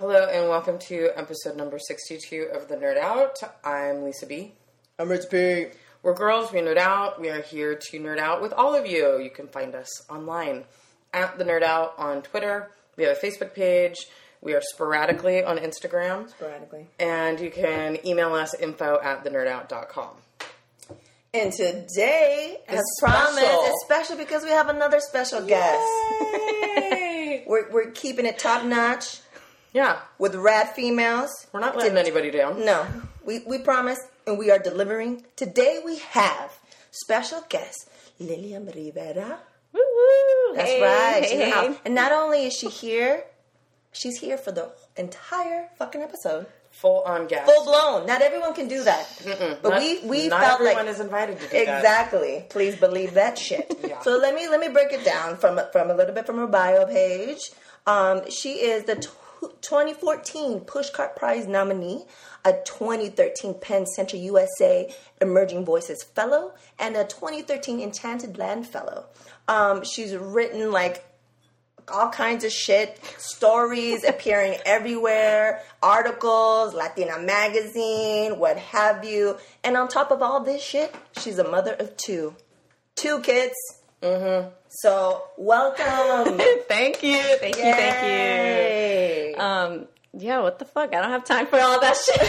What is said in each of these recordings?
Hello and welcome to episode number 62 of The Nerd Out. I'm Lisa B. I'm Rich P. We're girls, we nerd out. We are here to nerd out with all of you. You can find us online at The Nerd Out on Twitter. We have a Facebook page. We are sporadically on Instagram. Sporadically. And you can email us info@thenerdout.com. And today, as promised, it's special because we have another special guest. Yay! We're keeping it top notch. Yeah. With rad females. We're not letting anybody down. No. We promise and we are delivering. Today we have special guest Lilliam Rivera. Woo woo! That's right. Hey, hey. And not only is she here, she's here for the entire fucking episode. Full on guest. Full blown. Not everyone can do that. Mm-mm. But we felt like everyone is invited to do that. Exactly. Please believe that shit. Yeah. So let me break it down from a little bit from her bio page. She is the 2014 Pushcart Prize nominee, a 2013 PEN Center USA Emerging Voices Fellow, and a 2013 Enchanted Land Fellow. She's written like all kinds of shit, stories appearing everywhere, articles, Latina magazine, what have you. And on top of all this shit, she's a mother of two kids. Mm-hmm. So welcome. Thank you. Thank Yay. You. Thank you. Yeah, what the fuck? I don't have time for all that shit.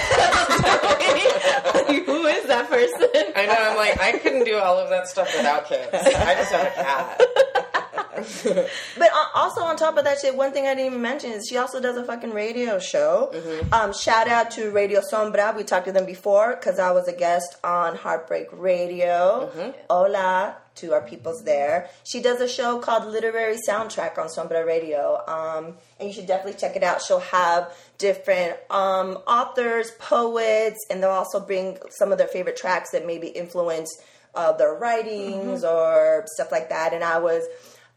Like, who is that person? I know. I'm like, I couldn't do all of that stuff without kids. I just have a cat. But also on top of that shit, one thing I didn't even mention is she also does a fucking radio show. Mm-hmm. Shout out to Radio Sombra. We talked to them before because I was a guest on Heartbreak Radio. Mm-hmm. Hola to our peoples there. She does a show called Literary Soundtrack on Sombra Radio. And you should definitely check it out. She'll have different authors, poets, and they'll also bring some of their favorite tracks that maybe influence their writings mm-hmm. or stuff like that. And I was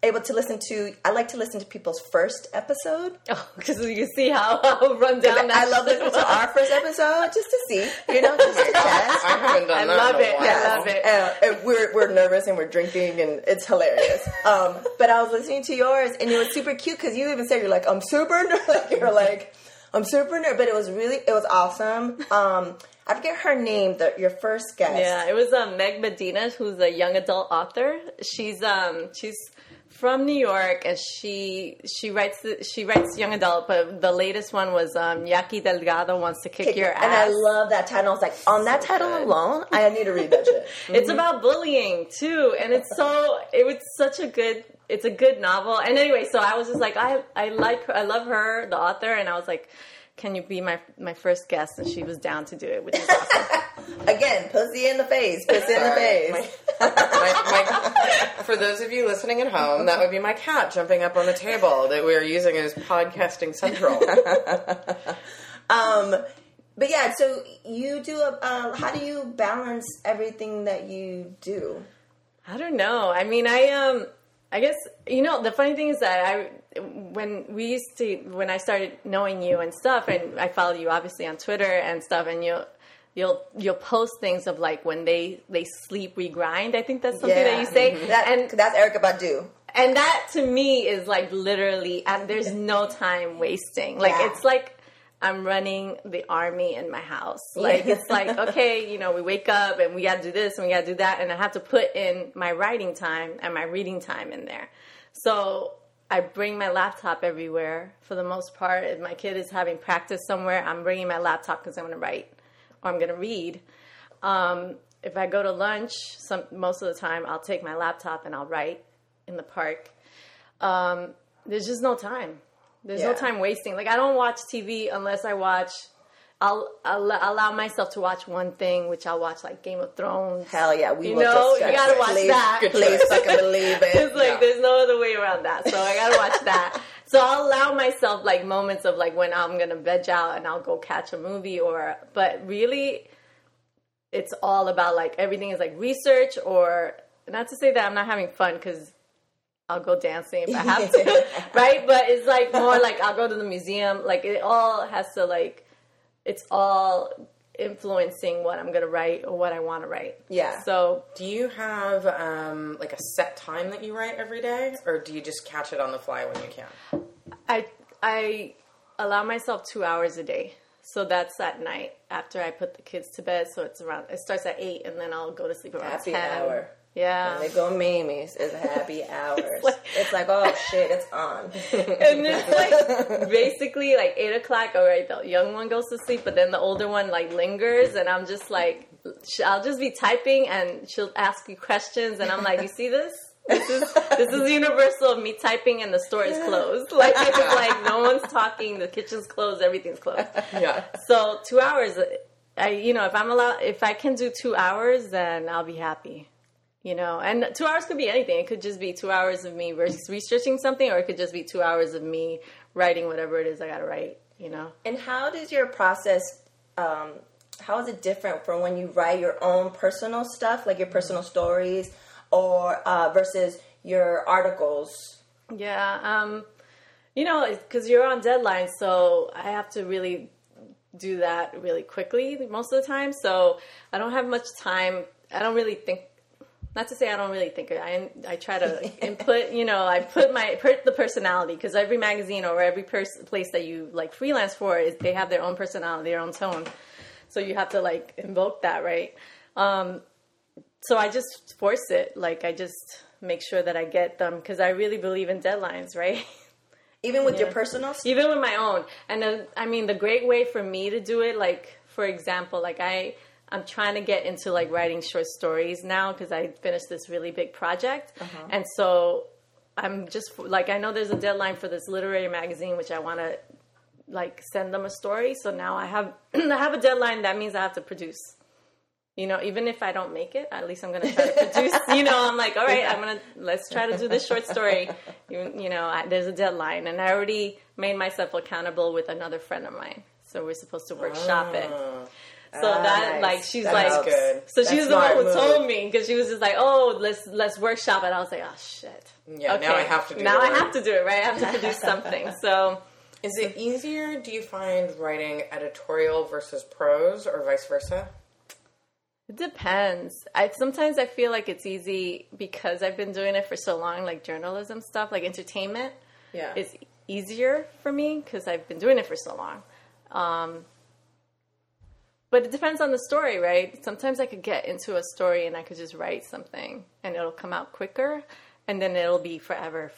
able to listen to, I like to listen to people's first episode. Oh, because you see how run down that I love listening to our first episode just to see, you know, just to test. I haven't done that. I love it. I love it. And we're nervous and we're drinking and it's hilarious. But I was listening to yours and it was super cute because you even said you're like, I'm super nerd. Like, you're like, I'm super nerd. But it was awesome. I forget her name, your first guest. Yeah, it was Meg Medina, who's a young adult author. She's from New York, and she writes young adult, but the latest one was Yaqui Delgado Wants to Kick Your Ass. And I love that title. I was like, on that title alone, I need to read that shit. Mm-hmm. It's about bullying too, and it's a good novel. And anyway, so I was just like, I love her, the author, and I was like, can you be my first guest? And she was down to do it, which is awesome. Again, pussy in the face. Pussy in the face. For those of you listening at home, that would be my cat jumping up on the table that we're using as podcasting central. But yeah, so you do how do you balance everything that you do? I don't know. I mean, I guess, you know, the funny thing is that when I started knowing you and stuff, and I follow you obviously on Twitter and stuff, and you'll post things of like when they sleep, we grind. I think that's something that you say. Mm-hmm. That's Erykah Badu. And that to me is like literally, there's no time wasting. Like it's like I'm running the army in my house. Like, it's like, okay, you know, we wake up and we got to do this and we got to do that. And I have to put in my writing time and my reading time in there. So I bring my laptop everywhere for the most part. If my kid is having practice somewhere, I'm bringing my laptop because I'm going to write or I'm going to read. If I go to lunch, most of the time I'll take my laptop and I'll write in the park. There's just no time. There's no time wasting. Like, I don't watch TV unless I'll allow myself to watch one thing, which I'll watch, like, Game of Thrones. Hell yeah. We know, you got to watch that. Please fucking believe it. It's like, there's no other way around that. So I got to watch that. So I'll allow myself, like, moments of, like, when I'm going to veg out and I'll go catch a movie but really, it's all about, like, everything is, like, research or, not to say that I'm not having fun, because I'll go dancing if I have to, right? But it's like more like I'll go to the museum. Like it all has to like, it's all influencing what I'm going to write or what I want to write. Yeah. So do you have like a set time that you write every day or do you just catch it on the fly when you can? I allow myself 2 hours a day. So that's at night after I put the kids to bed. So it's around, it starts at 8 and then I'll go to sleep around 10. Happy hour. Yeah. When they go memes, it's happy hours. It's like, oh shit, it's on. And it's like, basically like 8 o'clock, all right, the young one goes to sleep, but then the older one like lingers and I'm just like, I'll just be typing and she'll ask you questions and I'm like, you see this? This is universal of me typing and the store is closed. Like, it's like no one's talking, the kitchen's closed, everything's closed. Yeah. So 2 hours, if I can do 2 hours, then I'll be happy. You know, and 2 hours could be anything. It could just be 2 hours of me researching something, or it could just be 2 hours of me writing whatever it is I got to write, you know. And how does your process, how is it different from when you write your own personal stuff, like your personal stories, or versus your articles? Yeah, because you're on deadline, so I have to really do that really quickly most of the time. So I don't have much time. I don't really think it. I try to input, I put the personality, because every magazine or every place that you like freelance for, they have their own personality, their own tone. So you have to like invoke that, right? So I just force it. Like I just make sure that I get them, because I really believe in deadlines, right? Even with your personal stuff? Even with my own. And the great way for me to do it, like for example, like I'm trying to get into like writing short stories now, because I finished this really big project. Uh-huh. And so I'm just like, I know there's a deadline for this literary magazine, which I want to like send them a story. So now I have, a deadline. That means I have to produce, even if I don't make it, at least I'm going to try to produce, I'm like, all right, let's try to do this short story. There's a deadline, and I already made myself accountable with another friend of mine. So we're supposed to workshop it. So nice. Like, she's that like, good. So she was the one who told me, because she was just like, oh, let's workshop. And I was like, oh shit. Yeah. Okay. Now I have to do it. Right? I have to produce something. So is it easier? Do you find writing editorial versus prose, or vice versa? It depends. Sometimes I feel like it's easy because I've been doing it for so long, like journalism stuff, like entertainment. Yeah. It's easier for me because I've been doing it for so long. But it depends on the story, right? Sometimes I could get into a story and I could just write something and it'll come out quicker, and then it'll be forever,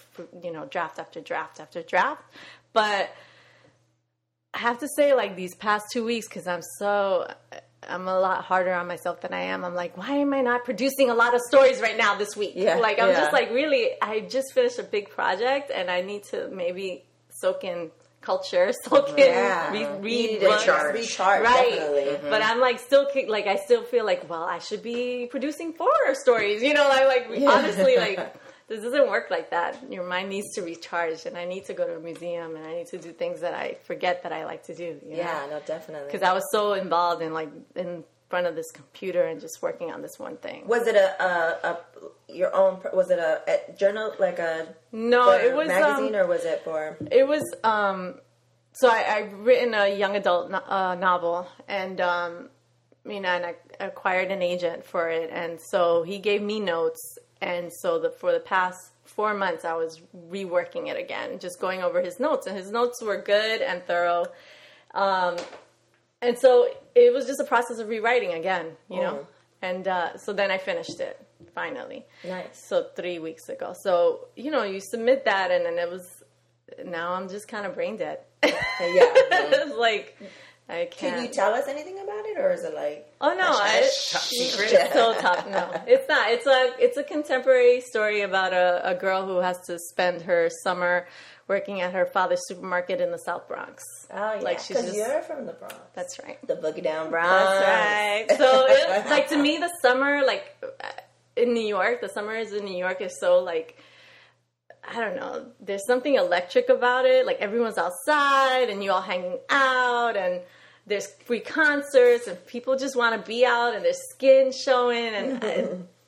draft after draft after draft. But I have to say, like, these past 2 weeks, because I'm a lot harder on myself than I am. I'm like, why am I not producing a lot of stories right now this week? Yeah, like, I'm just like, really, I just finished a big project and I need to maybe soak in culture, so can read books, right? Definitely. Mm-hmm. But I'm like, still, like, I still feel like, well, I should be producing 4 stories, I honestly, like, this doesn't work like that. Your mind needs to recharge, and I need to go to a museum, and I need to do things that I forget that I like to do. Definitely. Because I was so involved in like in front of this computer and just working on this one thing. Was it a journal, like a no? It was magazine, or was it for? It was So I've written a young adult novel, and and I acquired an agent for it, and so he gave me notes, and so for the past 4 months I was reworking it again, just going over his notes, and his notes were good and thorough. And so it was just a process of rewriting again, And so then I finished it, finally. Nice. So 3 weeks ago. So, you submit that, and then now I'm just kind of brain dead. Yeah. Like, I can't. Can you tell us anything about it, or is it like? Oh, no. Top secret. It's so top. No, it's not. It's a contemporary story about a girl who has to spend her summer working at her father's supermarket in the South Bronx. Oh, yeah. Like, because you're from the Bronx. That's right. The boogie down Bronx. That's right. So, it's like, to me, the summer, like, in New York, the summers in New York is so, like, I don't know. There's something electric about it. Like, everyone's outside, and you all hanging out, and there's free concerts, and people just want to be out, and their skin showing, and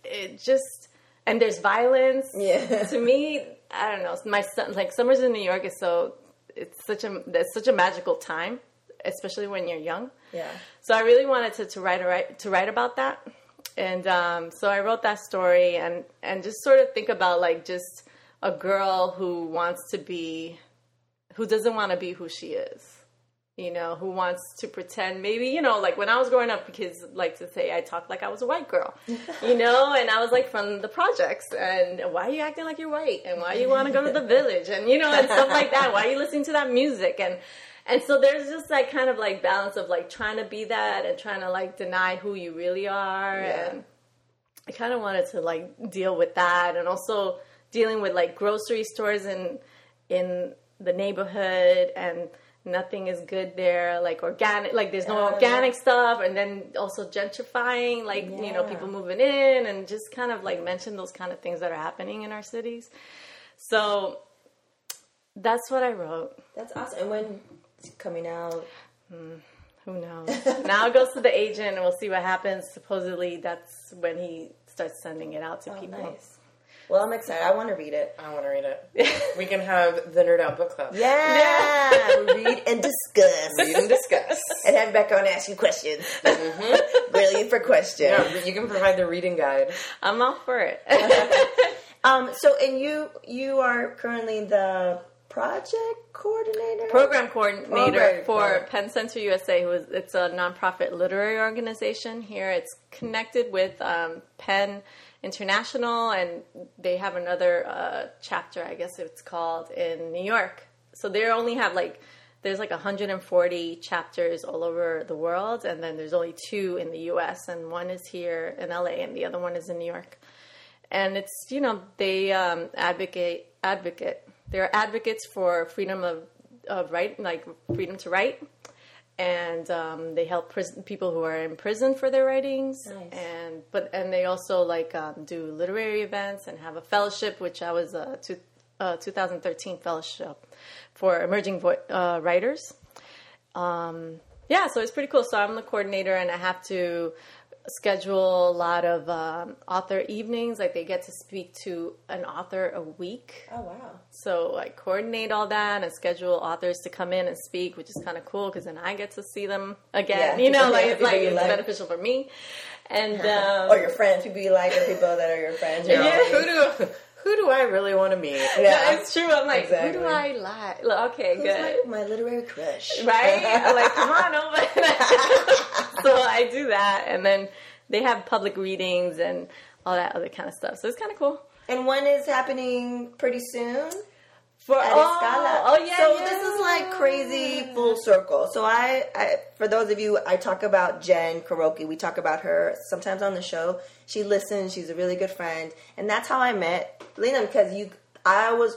it just... And there's violence. Yeah. To me... I don't know. My son, like, summers in New York is so, it's such a magical time, especially when you're young. Yeah. So I really wanted to write about that, and so I wrote that story, and just sort of think about like just a girl who wants to be who doesn't want to be who she is, you know, who wants to pretend maybe, you know, like when I was growing up, kids like to say I talked like I was a white girl, you know, and I was like from the projects and why are you acting like you're white and why you want to go to the village and, you know, and stuff like that. Why are you listening to that music? And so there's just that kind of like balance of like trying to be that and trying to like deny who you really are. Yeah. And I kind of wanted to like deal with that and also dealing with like grocery stores in the neighborhood and nothing is good there, like organic, like there's no organic stuff. And then also gentrifying, like, you know, people moving in and just kind of like mention those kind of things that are happening in our cities. So that's what I wrote. That's awesome. And when it's coming out? Who knows? Now it goes to the agent and we'll see what happens. Supposedly that's when he starts sending it out to people. Nice. Well, I'm excited. I want to read it. We can have the Nerd Out Book Club. Yeah. Read and discuss. And have Becca on ask you questions. Mm-hmm. Brilliant for questions. Yeah, you can provide the reading guide. I'm all for it. So, and you are currently the program coordinator for PEN Center USA, it's a nonprofit literary organization here. It's connected with PEN International, and they have another chapter, I guess it's called, in New York. So they only have like, there's like 140 chapters all over the world, and then there's only two in the U.S., and one is here in L.A., and the other one is in New York. And it's, you know, they they're advocates for freedom of write, like freedom to write, and they help people who are in prison for their writings. Nice. And they also like do literary events and have a fellowship, which I was a 2013 fellowship for emerging writers. So it's pretty cool. So I'm the coordinator, and I have to schedule a lot of author evenings. Like they get to speak to an author a week. Oh wow! So I coordinate all that and schedule authors to come in and speak, which is kind of cool because then I get to see them again. Yeah. You know, it's beneficial for me. And or your friends, people you like, or people that are your friends. Who do I really want to meet? Yeah, no, it's true. I'm like, exactly. Who do I like? Okay, who's good. My literary crush, right? I'm like, come on over. So I do that, and then they have public readings and all that other kind of stuff. So it's kind of cool. And one is happening pretty soon at Eskala. Oh yeah. So this is like crazy full circle. So I, for those of you, I talk about Jen Kuroki. We talk about her sometimes on the show. She listens. She's a really good friend, and that's how I met Lena, because I was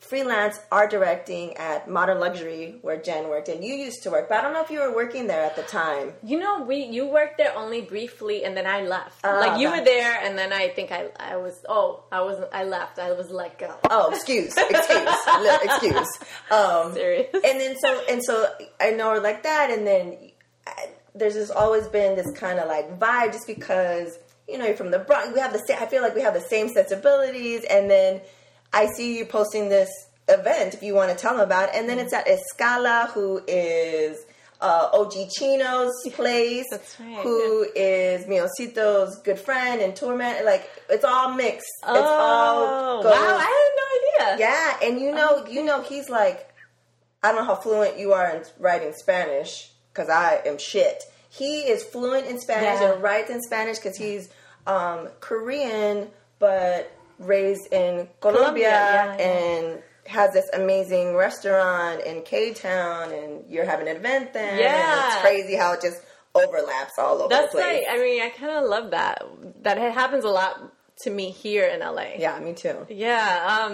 freelance art directing at Modern Luxury, where Jen worked, and you used to work, but I don't know if you were working there at the time. You know, you worked there only briefly, and then I left. Were there, and then I think I left. I was let go. Oh, excuse. Serious. And so I know her like that, and then there's just always been this kind of like vibe, just because, you know, you're from the Bronx. I feel like we have the same sensibilities, and then I see you posting this event if you want to tell them about it. And then it's at Eskala, who is OG Chino's place, that's right, who is Miocito's good friend and tour man. Like, it's all mixed. Oh, it's all goes. Wow, I had no idea. Yeah, and you know, he's like, I don't know how fluent you are in writing Spanish, because I am shit. He is fluent in Spanish and writes in Spanish because he's Korean, but raised in Colombia and has this amazing restaurant in Ktown, and you're having an event there. Yeah. And it's crazy how it just overlaps all over the place. That's right. I mean, I kind of love that. That it happens a lot to me here in LA. Yeah, me too. Yeah.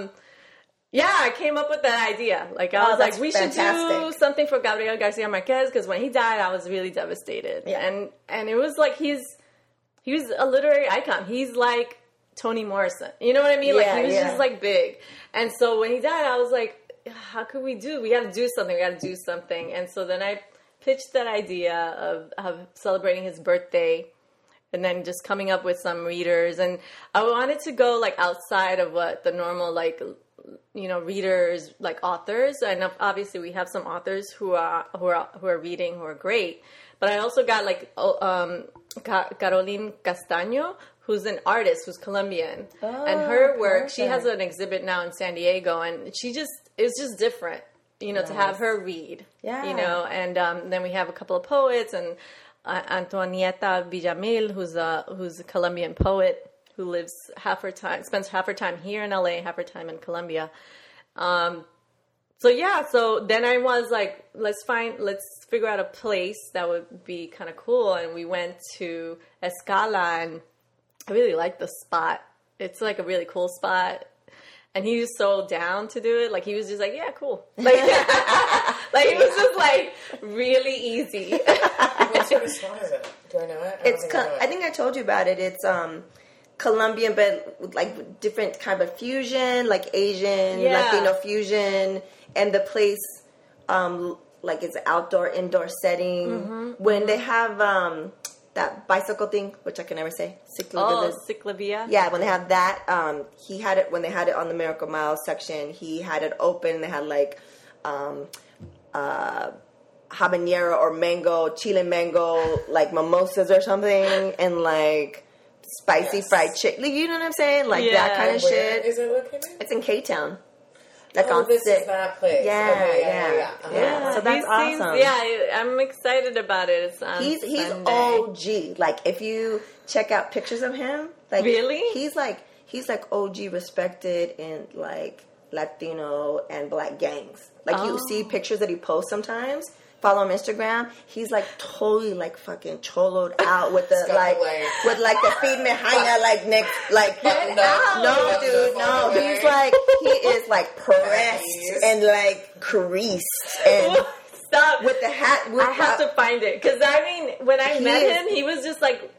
I came up with that idea. Like, I was like, we should do something for Gabriel Garcia Marquez, because when he died, I was really devastated. Yeah. And it was like, he was a literary icon. He's like Toni Morrison. You know what I mean? Yeah, like, he was just, like, big. And so when he died, I was like, how could we do? We got to do something. And so then I pitched that idea of celebrating his birthday and then just coming up with some readers. And I wanted to go, like, outside of what the normal, like, you know, readers, like, authors. And obviously we have some authors who are reading, who are great. But I also got, like, Caroline Castaño, who's an artist, who's Colombian. Oh, and her work, perfect. She has an exhibit now in San Diego, and she just, it's just different, you know, nice. To have her read, yeah. you know. And then we have a couple of poets, and Antonieta Villamil, who's a Colombian poet who lives spends half her time here in LA, half her time in Colombia. So then I was like, let's figure out a place that would be kind of cool. And we went to Eskala, and I really like the spot. It's like a really cool spot. And he was so down to do it. Like, he was just like, yeah, cool. Like, like it was just like really easy. What's your response? Do I know it? I think I told you about it. It's Colombian, but like different kind of fusion, like Asian, yeah. Latino fusion, and the place like it's outdoor, indoor setting. Mm-hmm, when mm-hmm. they have that bicycle thing, which I can never say, ciclovia. Yeah, when they have that, he had it when they had it on the Miracle Mile section. He had it open. They had like habanero or mango, Chilean mango, like mimosas or something, and like. Spicy yes. fried chicken, you know what I'm saying? Like yeah. that kind of shit. Is it located? It's in Ktown. Like oh, on this is that place. Yeah, okay, yeah. So that's awesome. Yeah, I'm excited about it. It's on he's Sunday. OG. Like if you check out pictures of him, like really, he's like OG respected in like Latino and Black gangs. Like oh. you see pictures that he posts sometimes. Follow him on Instagram. He's like totally like fucking choloed out with the with the feet mejana like neck like no, he's like pressed and like creased and stop with the hat. I have to find it because I mean when I met him he was just like.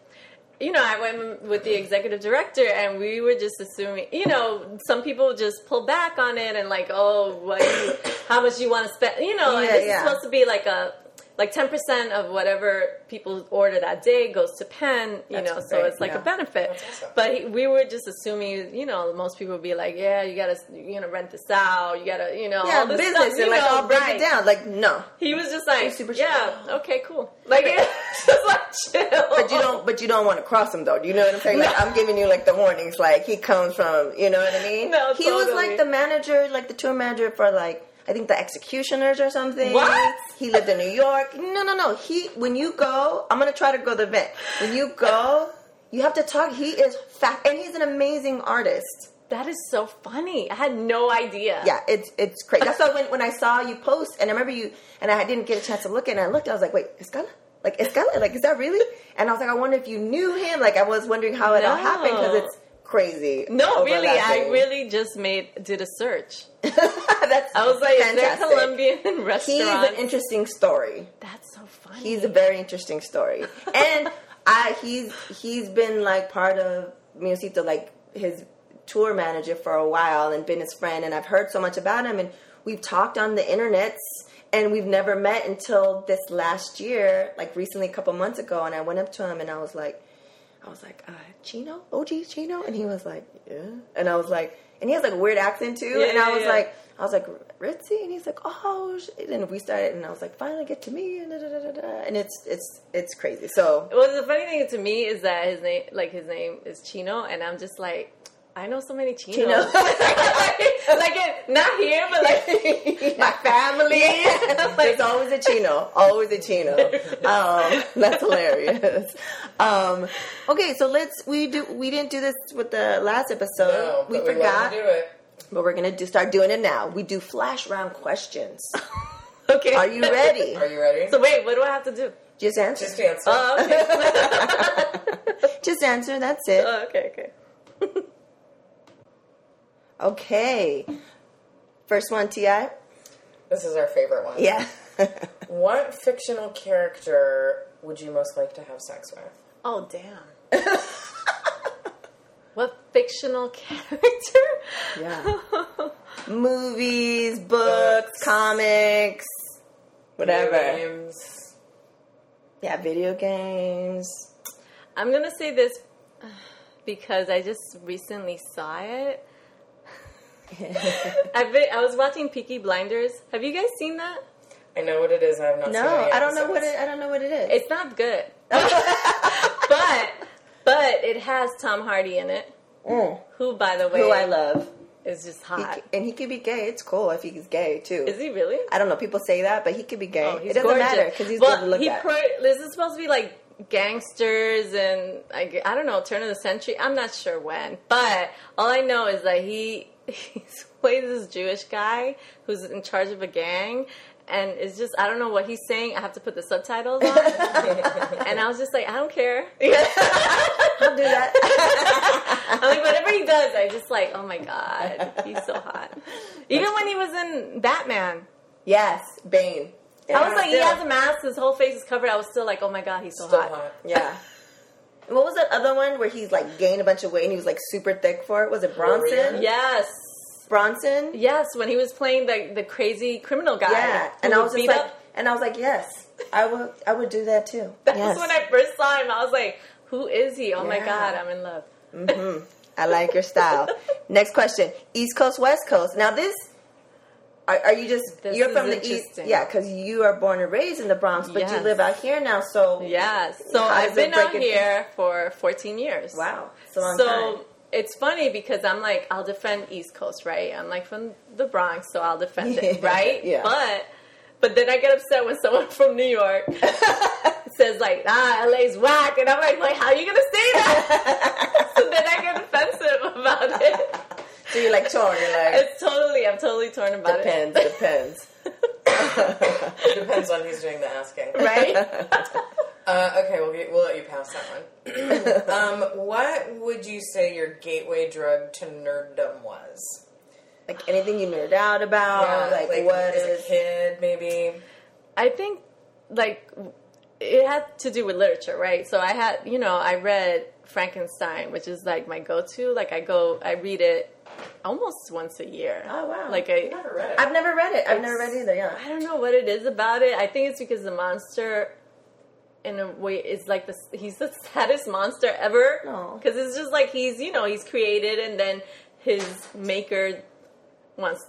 You know, I went with the executive director, and we were just assuming. You know, some people just pull back on it, and like, oh, how much you want to spend? You know, yeah, and it's supposed to be like 10% of whatever people order that day goes to PEN. That's so it's like a benefit. Awesome. But we were just assuming, you know, most people would be like, yeah, you gotta, rent this out. You gotta, all this business stuff. You know, I'll break it down. Like, no, he was just like, super chill. Okay, cool. Like, it's just like chill. But you don't want to cross him though. Do you know what I'm saying? Like, I'm giving you like the warnings. Like, he comes from, you know what I mean? No, he totally was like the manager, like the tour manager for like. I think the Executioners or something. What? He lived in New York. No. When you go, I'm going to try to go to the event. When you go, you have to talk. He is fat. And he's an amazing artist. That is so funny. I had no idea. Yeah, it's crazy. That's why when I saw you post, and I remember you, and I didn't get a chance to look at it, and I looked, I was like, wait, Eskala? Like, is that really? And I was like, I wonder if you knew him. Like, I was wondering how it all happened because it's crazy. No, really. I really just did a search. I was like, fantastic. Is there a Colombian restaurant? He's an interesting story. That's so funny. He's a very interesting story. And he's been like part of Miocito, like his tour manager for a while and been his friend. And I've heard so much about him. And we've talked on the internets and we've never met until this last year, like recently a couple months ago. And I went up to him and I was like, Chino? OG Chino? And he was like, yeah. And I was like, and he has like a weird accent too. Yeah, and I was like, Ritzy? And he's like, oh. And we started, and I was like, finally get to me. And, and it's crazy. So. Well, the funny thing to me is that his name is Chino. And I'm just like, I know so many Chinos. Not here, but like my family. Yeah. Like, there's always a Chino. Always a Chino. That's hilarious. Okay, so we didn't do this with the last episode. No, but we forgot. Wanted to do it. But we're gonna start doing it now. We do flash round questions. Okay. Are you ready? So wait, what do I have to do? Just answer. Oh, okay. Just answer, that's it. Oh, okay. Okay. First one, T.I.? This is our favorite one. Yeah. What fictional character would you most like to have sex with? Oh, damn. What fictional character? Yeah. Movies, books, comics, whatever. Video games. Yeah, video games. I'm going to say this because I just recently saw it. I was watching Peaky Blinders. Have you guys seen that? I know what it is. I have not seen it. No, I don't know what it is. It's not good. but But it has Tom Hardy in it. Mm. Who, by the way... Who I love. Is just hot. And he could be gay. It's cool if he's gay, too. Is he really? I don't know. People say that, but he could be gay. Oh, it doesn't matter because he's good to look at. This is supposed to be like gangsters and, I don't know, turn of the century. I'm not sure when. But all I know is that he plays this Jewish guy who's in charge of a gang. And it's just, I don't know what he's saying. I have to put the subtitles on. And I was just like, I don't care. I'll do that. I'm like, whatever he does, I just like, oh my God, he's so hot. Even when he was in Batman. Yes, Bane. Yeah, I was like, he has a mask, his whole face is covered. I was still like, oh my God, he's so hot. Yeah. What was that other one where he's like gained a bunch of weight and he was like super thick for it? Was it Bronson? Yes. Bronson? Yes, when he was playing the crazy criminal guy. Yeah, and I was just like, yes, I would do that too. That was when I first saw him. I was like, who is he? Oh my God, I'm in love. Mm-hmm. I like your style. Next question: East Coast, West Coast. Now this, are you just this you're from the East? Yeah, because you are born and raised in the Bronx, but you live out here now. So so I've been out here for 14 years. Wow, so long time. It's funny because I'm like, I'll defend East Coast, right? I'm like from the Bronx, so I'll defend it, right? Yeah. But then I get upset when someone from New York says like, LA's whack. And I'm like, how are you going to say that? So then I get offensive about it. So you're like torn. You're like, I'm totally torn about it. Depends. Depends on who's doing the asking. Right? Okay, we'll let you pass that one. What would you say your gateway drug to nerddom was? Like anything you nerd out about? Yeah, like what as a kid, maybe? I think, like, it had to do with literature, right? So I had, I read Frankenstein, which is, like, my go-to. Like, I read it almost once a year. Oh, wow. Like I've never read it. I've never read it either, yeah. I don't know what it is about it. I think it's because the monster... in a way, it's like he's the saddest monster ever. Because it's just like he's created and then his maker wants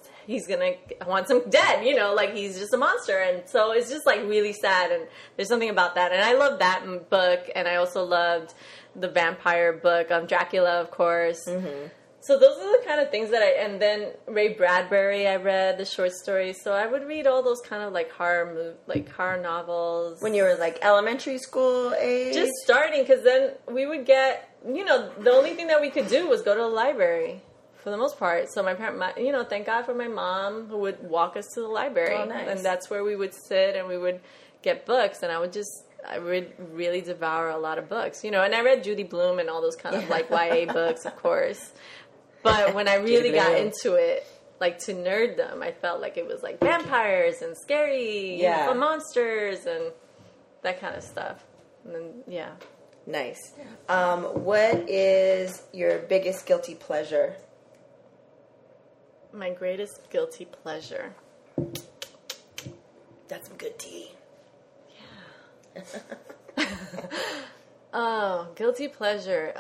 him dead. Like he's just a monster, and so it's just like really sad. And there's something about that, and I love that book, and I also loved the vampire book on Dracula, of course. Mm-hmm. So those are the kind of things that and then Ray Bradbury, I read the short stories. So I would read all those kind of like horror novels. When you were like elementary school age? Just starting, because then we would get, the only thing that we could do was go to the library for the most part. So my parents, thank God for my mom who would walk us to the library. Oh, nice. And that's where we would sit and we would get books and I would really devour a lot of books, and I read Judy Blume and all those kind of like YA books, of course. But when I really got into it, like to nerd them, I felt like it was like vampires and scary monsters and that kind of stuff. And then, Nice. What is your biggest guilty pleasure? My greatest guilty pleasure. That's some good tea. Yeah. Oh, guilty pleasure.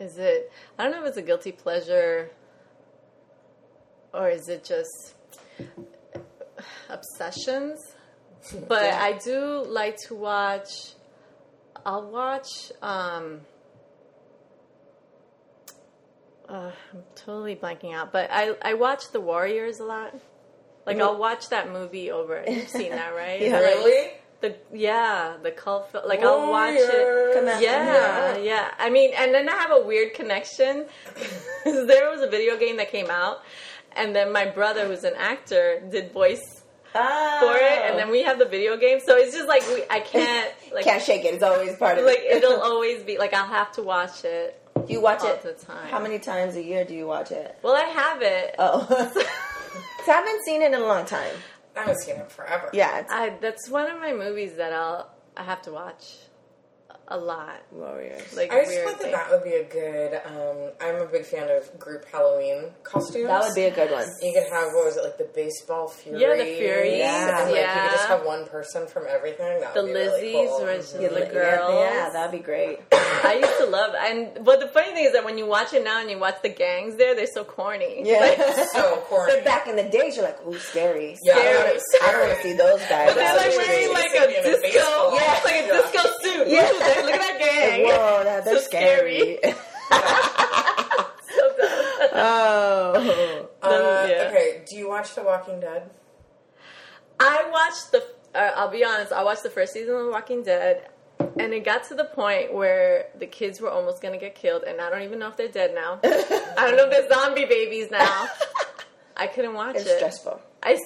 Is it, I don't know if it's a guilty pleasure or is it just obsessions, but I do like to watch, I'm totally blanking out, but I watch The Warriors a lot. Like I'll watch that movie over, you've seen that, right? Yeah. Really? The cult, like Warrior. I'll watch it. Yeah. I mean, and then I have a weird connection. There was a video game that came out, and then my brother, who's an actor, did voice for it, and then we have the video game. So it's just like I can't, like, can't shake it. It's always part of like, it. Like it'll always be like I'll have to watch it. You watch all it all the time. How many times a year do you watch it? Well, I have it. Oh, I haven't seen it in a long time. I haven't seen it forever. Yeah, that's one of my movies that I have to watch a lot. Warriors. Like, I just thought that would be a good. I'm a big fan of group Halloween costumes. That would be a good one. You could have the baseball Fury? Yeah, the Fury. Yeah, and you could just have one person from everything. That would be really cool. The Lizzies, the girls. Yeah, that'd be great. I used to love that. But the funny thing is that when you watch it now and you watch the gangs there, they're so corny. Yeah, so corny. But back in the days, you're like, ooh, scary. Yeah, I don't want to see those guys. But they're like wearing like a disco suit. Yeah. Look at that gang. Whoa, they're so scary. So dumb. Oh. Yeah. Okay, do you watch The Walking Dead? I watched the... I'll be honest, I watched the first season of The Walking Dead, and it got to the point where the kids were almost going to get killed, and I don't even know if they're dead now. I don't know if they're zombie babies now. I couldn't watch it. It's stressful. I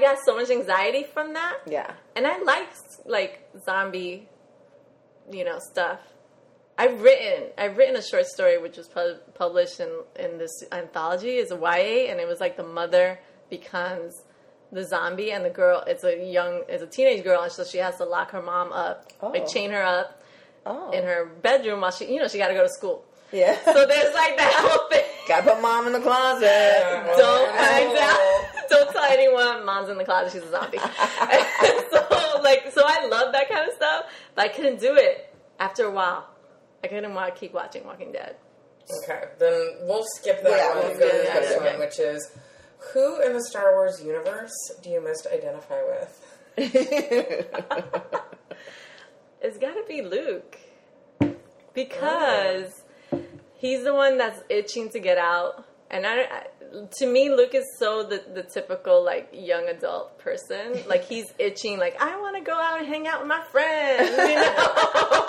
got so much anxiety from that. Yeah. And I like zombie, you know, stuff. I've written a short story which was published in this anthology. It's a YA, and it was like the mother becomes the zombie, and the girl, it's a teenage girl, and so she has to lock her mom up, like chain her up in her bedroom while she got to go to school. Yeah. So there's like that whole thing. Gotta put mom in the closet. Don't find out. Don't tell anyone. Mom's in the closet. She's a zombie. So I love that kind of stuff, but I couldn't do it after a while. I couldn't keep watching Walking Dead. Okay, then we'll skip that one and go to the next one, which is, who in the Star Wars universe do you most identify with? It's gotta be Luke. Because he's the one that's itching to get out. And to me, Luke is so the typical, like, young adult person. Like, he's itching, like, I want to go out and hang out with my friends, you know?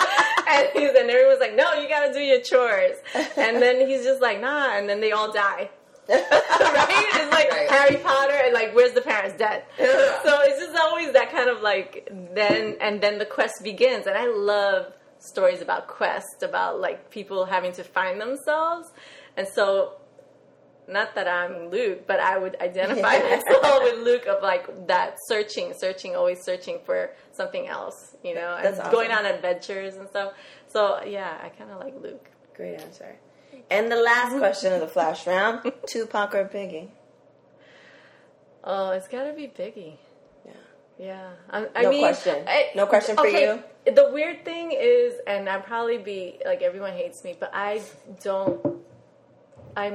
And everyone's like, no, you gotta do your chores. And then he's just like, nah, and then they all die. Right? It's like Harry Potter and like, where's the parents? Dead. Yeah. So it's just always that kind of like, then the quest begins. And I love stories about quests, about like people having to find themselves. And so, not that I'm Luke, but I would identify myself with Luke of like that searching, always searching for something else, you know, and awesome. Going on adventures and stuff. So yeah, I kind of like Luke. Great answer. And the last question of the flash round, Tupac or Biggie? Oh, it's got to be Biggie. Yeah. Yeah. No question for you. The weird thing is, and I'd probably be, like, everyone hates me, but I'm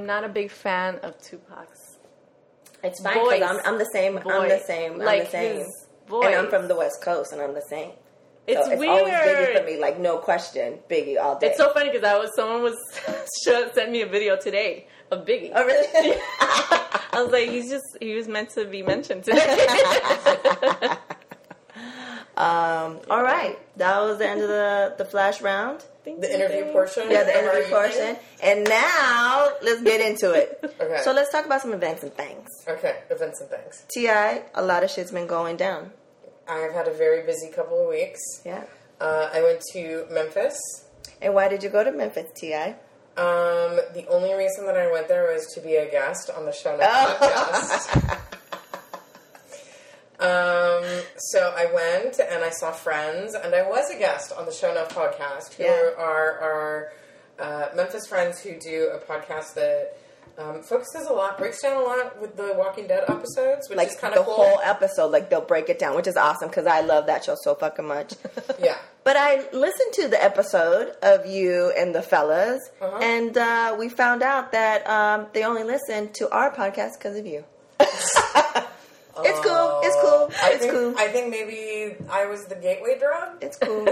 not a big fan of Tupac's. It's fine, because I'm the same. Voice. I'm the same. His voice. And I'm from the West Coast, and I'm the same. It's weird. Always Biggie for me, like, no question, Biggie all day. It's so funny because someone sent me a video today of Biggie. Oh, really? I was like, he was meant to be mentioned today. All right, that was the end of the flash round. The interview portion. Yeah, the interview portion. And now let's get into it. Okay. So let's talk about some events and things. Okay, events and things. T.I., a lot of shit's been going down. I've had a very busy couple of weeks. Yeah. I went to Memphis. And why did you go to Memphis, T.I.? The only reason that I went there was to be a guest on the Show Notes podcast. So I went and I saw friends, and I was a guest on the Show Notes podcast, who are our Memphis friends who do a podcast that... focuses a lot, breaks down a lot with the Walking Dead episodes, which is kind of cool. Like the whole episode, like they'll break it down, which is awesome because I love that show so fucking much. Yeah. But I listened to the episode of you and the fellas, and we found out that they only listen to our podcast because of you. It's cool. I think maybe I was the gateway drug. It's cool.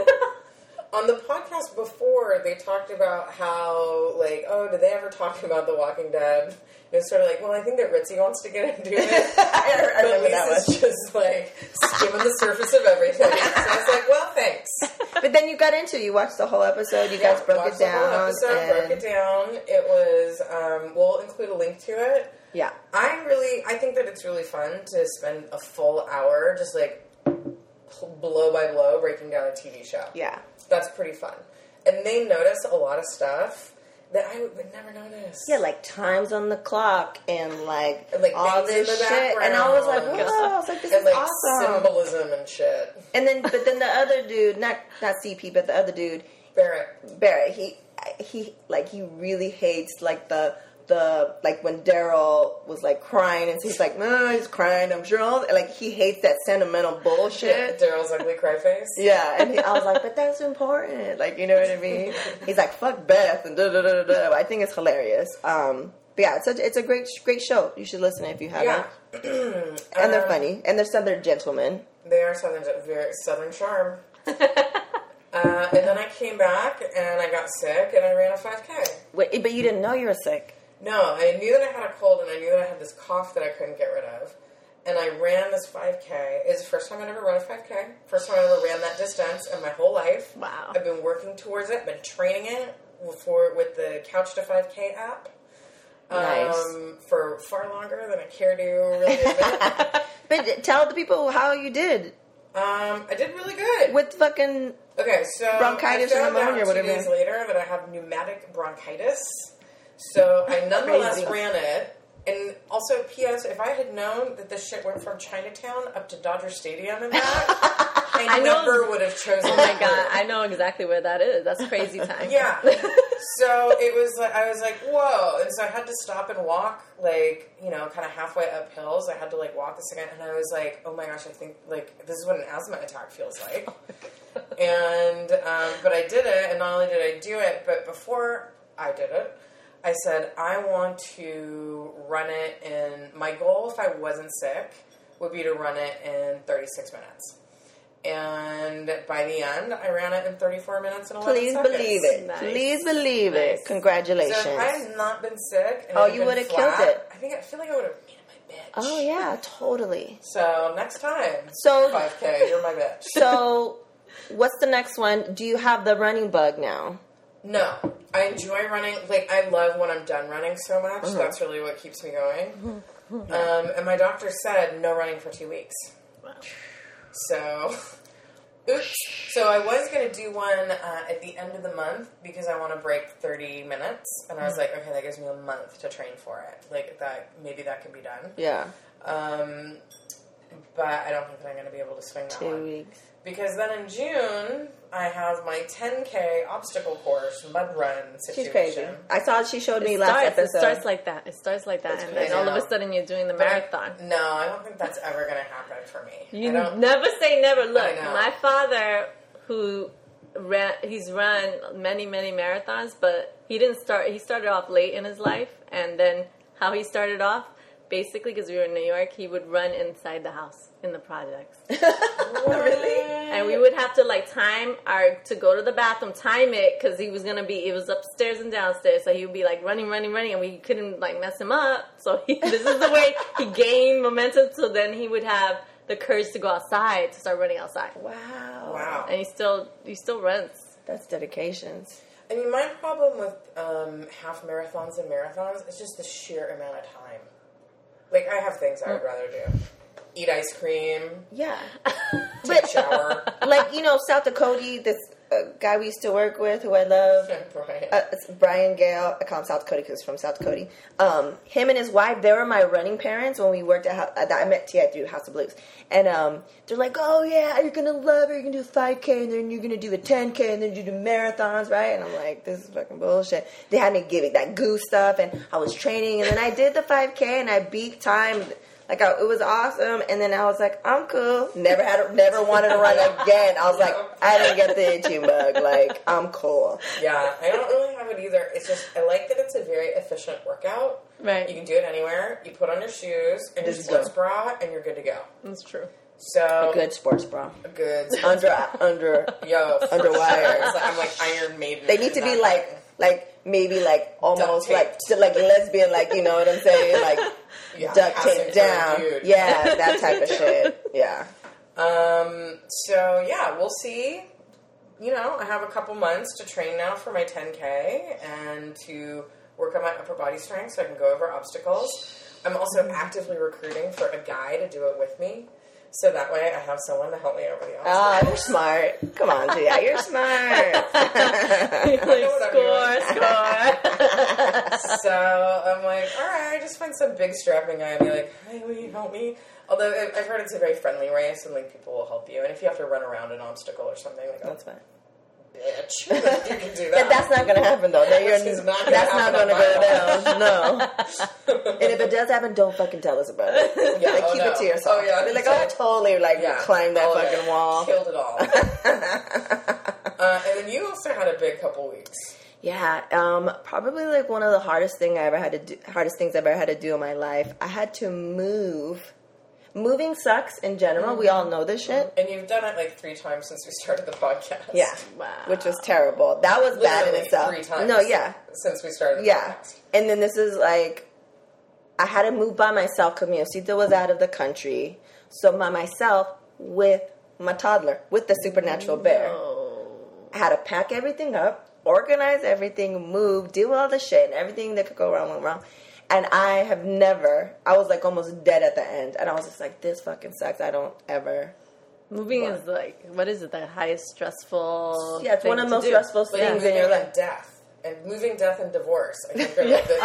On the podcast before, they talked about how, like, did they ever talk about The Walking Dead? And it's sort of like, well, I think that Ritzy wants to get into it. I remember that one. Lisa's just, like, skimming the surface of everything. So I was like, well, thanks. But then you watched the whole episode, you guys broke it down. It was, we'll include a link to it. Yeah. I think that it's really fun to spend a full hour just, like, blow by blow breaking down a TV show. Yeah. That's pretty fun. And they notice a lot of stuff that I would never notice. Yeah, like times on the clock and like all this shit. And I was like, whoa. I was like, this is awesome. Symbolism and shit. And then, the other dude, not CP, but the other dude. Barrett. He really hates like the like when Daryl was like crying and he's like, no, he's crying, I'm sure like he hates that sentimental bullshit. Yeah, Daryl's ugly cry face. Yeah, and I was like, but that's important, like, you know what I mean? He's like, fuck Beth and da da da da. I think it's hilarious. But yeah, it's a great show. You should listen if you haven't. Yeah. And they're funny and they're Southern gentlemen. They are Southern charm. And then I came back and I got sick and I ran a 5K. Wait, but you didn't know you were sick? No, I knew that I had a cold and I knew that I had this cough that I couldn't get rid of. And I ran this 5K. It's the first time I'd ever run a 5K. First time I ever ran that distance in my whole life. Wow. I've been working towards it, been training it with the Couch to 5K app. Nice. For far longer than I care to really admit. But tell the people how you did. I did really good. With fucking bronchitis and pneumonia or whatever. 2 days later that I have pneumatic bronchitis. So I nonetheless ran it. And also, P.S., if I had known that this shit went from Chinatown up to Dodger Stadium and back, I never would have chosen. Oh, my God. I know exactly where that is. That's crazy time. Yeah. So it was like, I was like, whoa. And so I had to stop and walk, like, you know, kind of halfway up hills. I had to, like, walk this again. And I was like, oh, my gosh, I think, like, this is what an asthma attack feels like. And, but I did it. And not only did I do it, but before I did it, I said, I want to run it in, my goal if I wasn't sick would be to run it in 36 minutes. And by the end, I ran it in 34 minutes and 11 seconds. Please believe it. Nice. Please believe it. Congratulations. So if I had not been sick and you would have killed it. I feel like I would have made my bitch. Oh, yeah, totally. So next time, 5K, you're my bitch. So what's the next one? Do you have the running bug now? No. I enjoy running. Like, I love when I'm done running so much. Mm-hmm. That's really what keeps me going. And my doctor said no running for 2 weeks. Wow. So, oops. So I was going to do one at the end of the month because I want to break 30 minutes. And I was like, okay, that gives me a month to train for it. Like, maybe that can be done. Yeah. But I don't think that I'm going to be able to swing that 2 weeks. One. 2 weeks. Because then in June, I have my 10K obstacle course mud run situation. She's crazy. I saw she showed me last episode. It starts like that. And then all of a sudden you're doing the marathon. No, I don't think that's ever going to happen for me. You never say never. Look, my father, who he's run many, many marathons, but he didn't start. He started off late in his life. And then how he started off, basically, because we were in New York, he would run inside the house in the projects. Really? And we would have to time to go to the bathroom, time it, because it was upstairs and downstairs, so he would be running, and we couldn't mess him up. So this is the way he gained momentum. So then he would have the courage to go outside, to start running outside. Wow. And he still runs. That's dedication. I mean, my problem with half marathons and marathons is just the sheer amount of time. Like, I have things I would rather do. Eat ice cream. Yeah. Take a shower. South Dakota, this guy we used to work with who I love. Brian. It's Brian Gale. I call him South Dakota because he's from South Dakota. Him and his wife, they were my running parents when we worked at I met T.I. through House of Blues. And they're like, oh, yeah, you're going to love it. You're going to do 5K, and then you're going to do the 10K, and then you do marathons, right? And I'm like, this is fucking bullshit. They had me give it that goo stuff, and I was training. And then I did the 5K, and I beat time. It was awesome, and then I was like, I'm cool. Never wanted to run again. I was like, I didn't get the itchy bug. I'm cool. Yeah, I don't really have it either. It's just, I like that it's a very efficient workout. Right. You can do it anywhere. You put on your shoes and your sports bra, and you're good to go. That's true. So a good sports bra. A good sports bra. Underwire. Sure. I'm like Iron Maiden. They need to be lesbian, you know what I'm saying? Duct tape down. Yeah, that type of shit. Yeah. So, yeah, we'll see. You know, I have a couple months to train now for my 10K and to work on my upper body strength so I can go over obstacles. I'm also actively recruiting for a guy to do it with me. So that way I have someone to help me over the obstacles. Oh, you're smart. Come on, Gia. You're smart. Score. So I'm like, all right, just find some big strapping guy and be like, hey, will you help me? Although I've heard it's a very friendly race and, people will help you. And if you have to run around an obstacle or something, that's fine. Bitch. You can do that. That's not going to happen, though. That's not going to go down. No. And if it does happen, don't fucking tell us about it. Yeah, keep it to yourself. Oh, yeah. They're I totally, climbed that fucking wall. Killed it all. And then you also had a big couple weeks. Yeah. Probably, one of the hardest things I ever had to do in my life. I had to move moving sucks in general. Mm-hmm. We all know this shit. And you've done it like 3 times since we started the podcast. Yeah. Wow. Which was terrible. That was bad in itself. 3 times. No, yeah. Since we started the podcast. And then this is like, I had to move by myself. Camioncito was out of the country. So by myself with my toddler, with the supernatural bear. I had to pack everything up, organize everything, move, do all the shit, and everything that could go wrong went wrong. And I have never, I was like almost dead at the end. And I was just like, this fucking sucks. I don't ever. Moving work. Is like, what is it, the highest stressful thing? Yeah, it's one of the most stressful things in your life. Death. And moving, death, and divorce. I think they're like the,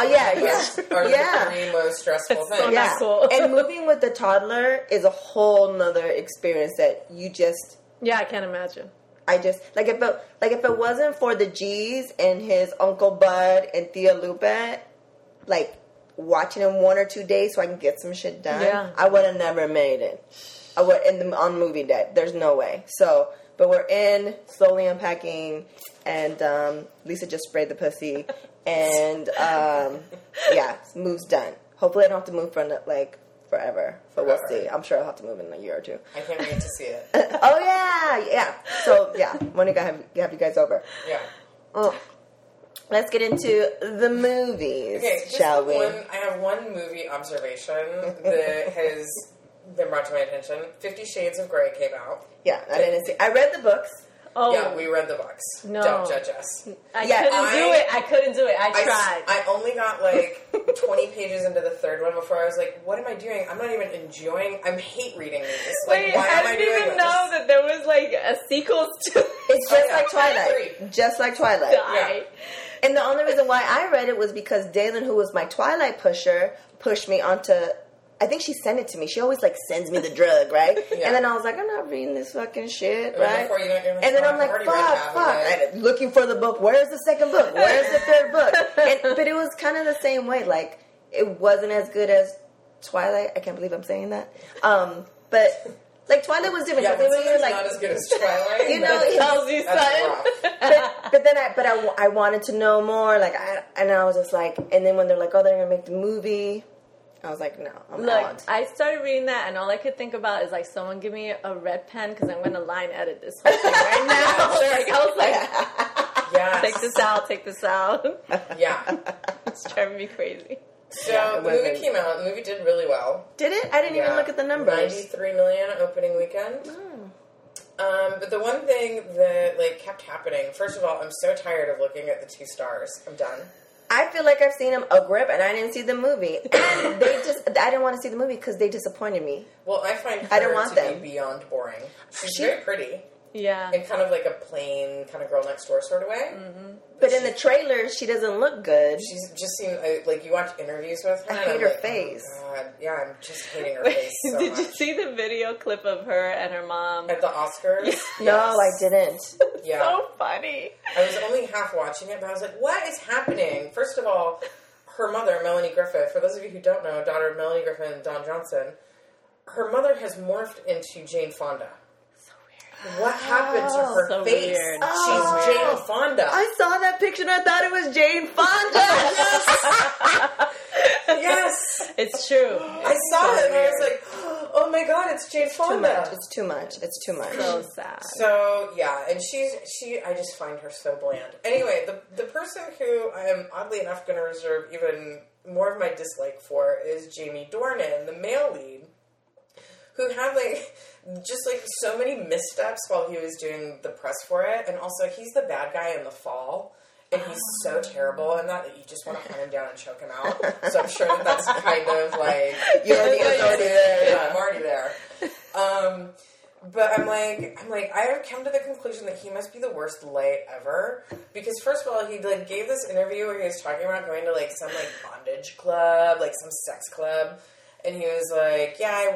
are the 3 most stressful things. So not cool. And moving with the toddler is a whole nother experience that you just... Yeah, I can't imagine. I just... Like if it wasn't for the G's and his Uncle Bud and Tia Lupe, like, watching him 1 or 2 days so I can get some shit done, I would have never made it. I would... on movie debt. There's no way. So... But we're in, slowly unpacking, and Lisa just sprayed the pussy, and move's done. Hopefully I don't have to move from like forever, but we'll see. I'm sure I'll have to move in a year or 2. I can't wait to see it. Oh yeah. So yeah, Monica, have you guys over? Yeah. Let's get into the movies, shall we? I have one movie observation that has. They brought to my attention. 50 Shades of Grey came out. Yeah, I didn't see. I read the books. Oh. Yeah, we read the books. No. Don't judge us. I couldn't do it. I tried. I only got like 20 pages into the 3rd one before I was like, what am I doing? I'm not even enjoying. I hate reading these. Wait, why am I didn't even know that there was like a sequel to It's just like Twilight. Yeah. And the only reason why I read it was because Dalen, who was my Twilight pusher, pushed me onto... I think she sent it to me. She always, like, sends me the drug, right? Yeah. And then I was like, I'm not reading this fucking shit, right? And then I'm like, fuck. Looking for the book. Where's the 2nd book? Where's the 3rd book? But it was kind of the same way. Like, it wasn't as good as Twilight. I can't believe I'm saying that. But, like, Twilight was different. Yeah, but it's like, not as good as Twilight. You know, it tells you something. But I wanted to know more. Like, I was just like, and then when they're like, oh, they're going to make the movie. I was like, no, I'm out. I started reading that, and all I could think about is, like, someone give me a red pen, because I'm going to line edit this whole thing right now. I was like, take this out. Yeah. It's driving me crazy. So, the movie came out. The movie did really well. Did it? I didn't even look at the numbers. 93 million opening weekend. Oh. But the one thing that, like, kept happening, first of all, I'm so tired of looking at the 2 stars. I'm done. I feel like I've seen them a grip, and I didn't see the movie. And I didn't want to see the movie because they disappointed me. Well, I find her to be beyond boring. She's very pretty. Yeah. In kind of like a plain kind of girl next door sort of way. Mm-hmm. But in the trailer, she doesn't look good. She's just seemed like you watch interviews with her. I hate her face. Oh, God. Yeah, I'm just hating her face so much. Did you see the video clip of her and her mom? At the Oscars? Yes. No, I didn't. Yeah. So funny. I was only half watching it, but I was like, what is happening? First of all, her mother, Melanie Griffith, for those of you who don't know, daughter of Melanie Griffith and Don Johnson, her mother has morphed into Jane Fonda. What happened to her face? Weird. She's Jane Fonda. I saw that picture and I thought it was Jane Fonda. Yes. It's true. I saw it and I was like, oh my God, it's Jane Fonda. It's too much. So sad. So, yeah. And I just find her so bland. Anyway, the person who I am oddly enough going to reserve even more of my dislike for is Jamie Dornan, the male lead, who had just so many missteps while he was doing the press for it. And also, he's the bad guy in The Fall. And he's so terrible in that you just want to hunt him down and choke him out. So I'm sure that's kind of like... You're already there. Yeah, I'm already there. But I'm like, I have come to the conclusion that he must be the worst lay ever. Because first of all, he like gave this interview where he was talking about going to like some like bondage club, like some sex club. And he was like, yeah, I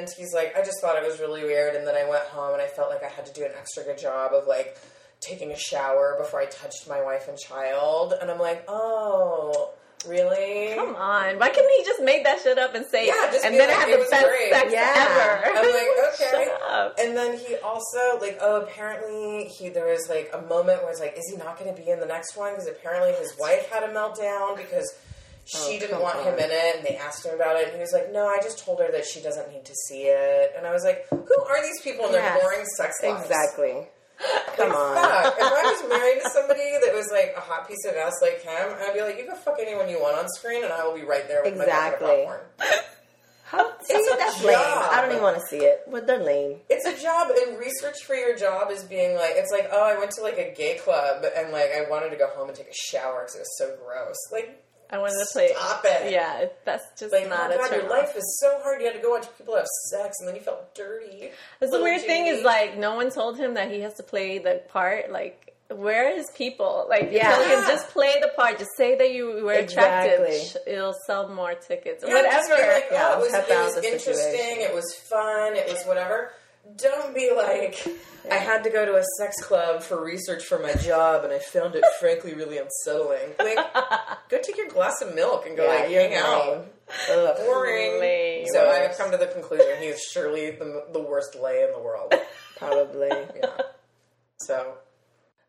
went. He's like, I just thought it was really weird. And then I went home and I felt like I had to do an extra good job of, like, taking a shower before I touched my wife and child. And I'm like, oh, really? Come on. Why couldn't he just make that shit up and say, and then I have the best sex ever? I'm like, okay. Shut up. And then he also, like, apparently there was, like, a moment where it's like, is he not going to be in the next one? Because apparently his wife had a meltdown because... She didn't want him in it, and they asked him about it, and he was like, no, I just told her that she doesn't need to see it. And I was like, who are these people in their boring sex lives? Exactly. Come on. Fuck. If I was married to somebody that was like a hot piece of ass like him, I'd be like, you can fuck anyone you want on screen, and I will be right there with my popcorn. That's lame. I don't even want to see it, but they're lame. It's a job, and research for your job is being like, it's like, oh, I went to like a gay club, and like I wanted to go home and take a shower because it was so gross. Like, I wanted to play. Stop it. Yeah, that's just like, not a turn-off. Your life is so hard. You had to go watch people have sex, and then you felt dirty. That's the weird thing is, like, no one told him that he has to play the part. Like, where is people? Like, tell him, just play the part. Just say that you were attracted. It'll sell more tickets. Yeah, whatever. Like, oh, it was interesting. Situation. It was fun. It was whatever. Don't be like, I had to go to a sex club for research for my job, and I found it, frankly, really unsettling. Like, go take your glass of milk and go, like, hang out. Boring. Lame. So I've come to the conclusion he is surely the worst lay in the world. Probably. Yeah. So.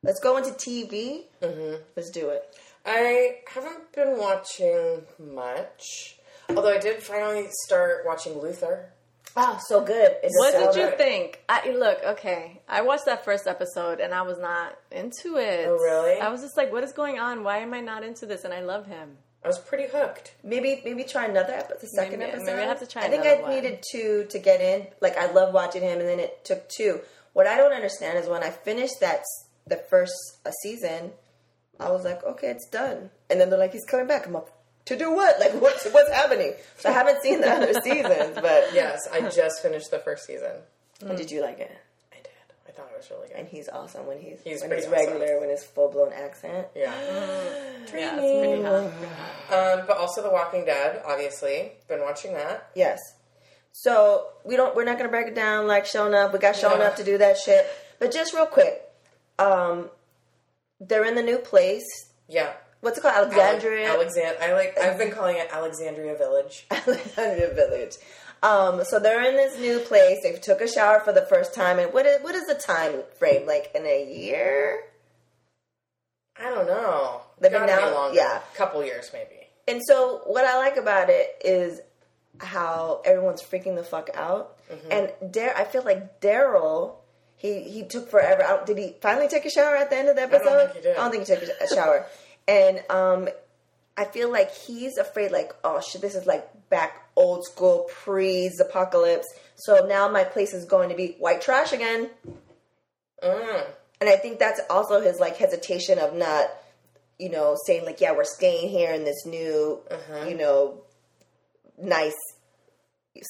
Let's go into TV. Mm-hmm. Let's do it. I haven't been watching much, although I did finally start watching Luther. Oh, so good. What did you think? I watched that first episode, and I was not into it. Oh, really? I was just like, what is going on? Why am I not into this? And I love him. I was pretty hooked. Maybe try another episode, the second episode. Maybe I have to try another one. I needed two to get in. Like, I love watching him, and then it took two. What I don't understand is when I finished the first season, I was like, okay, it's done. And then they're like, he's coming back. I'm like, to do what? Like, what's happening? So I haven't seen the other seasons, but... Yes, I just finished the first season. Mm. And did you like it? I did. I thought it was really good. And he's awesome when he's regular, awesome. When his full-blown accent. Yeah. Yeah, it's pretty hot. But also The Walking Dead, obviously. Been watching that. Yes. So, we're not going to break it down like Shona. We got Shona to do that shit. But just real quick, they're in the new place. Yeah. What's it called? Alexandria? I've been calling it Alexandria Village. Alexandria Village. So they're in this new place. They took a shower for the first time. And what is the time frame? Like in a year? I don't know. They've been down longer. Yeah. A couple years maybe. And so what I like about it is how everyone's freaking the fuck out. Mm-hmm. And I feel like Daryl... He took forever. Did he finally take a shower at the end of the episode? I don't think he did. I don't think he took a shower. And I feel like he's afraid, like, oh, shit, this is, like, back old school, pre-apocalypse. So now my place is going to be white trash again. Mm. And I think that's also his, like, hesitation of not, you know, saying, like, yeah, we're staying here in this new, you know, nice,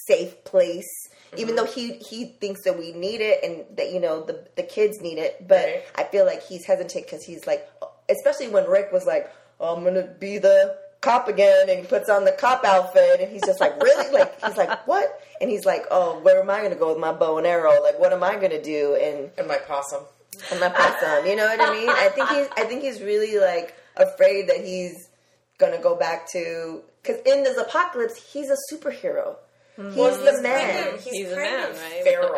safe place. Mm-hmm. Even though he thinks that we need it and that, you know, the kids need it. But I feel like he's hesitant because he's, like... Especially when Rick was like, oh, I'm going to be the cop again, and he puts on the cop outfit, and he's just like, really? Like, he's like, what? And he's like, oh, where am I going to go with my bow and arrow? Like, what am I going to do? And my possum. You know what I mean? I think he's really, like, afraid that he's going to go back to... Because in this apocalypse, he's a superhero. He's the man. He's kind of feral.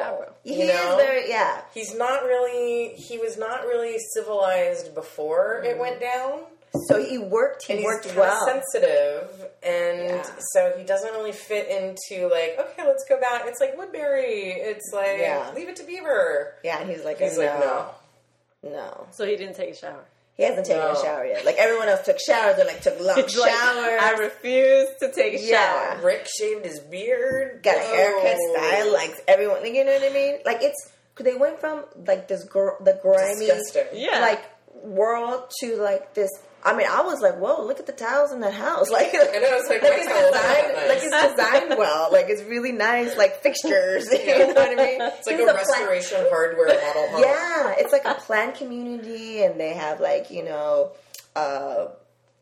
He is very, he was not really civilized before it went down. So he worked well. He's sensitive, and so he doesn't really fit into, like, okay, let's go back. It's like Woodbury. It's like, leave it to Beaver. Yeah, and he's like, no. So he didn't take a shower. He hasn't taken a shower yet. Like, everyone else took showers. They, like, took long showers. Like, I refuse to take a shower. Rick shaved his beard. Got a haircut style. Like, everyone, you know what I mean? Like, it's... They went from, like, this the grimy, like, world to, like, this... I mean, I was like, whoa, look at the tiles in that house. Like, and I was like, my house nice. Like, it's designed well. Like, it's really nice, like, fixtures. You know what I mean? It's like a restoration hardware model home. Yeah, it's like a planned community, and they have, like, you know,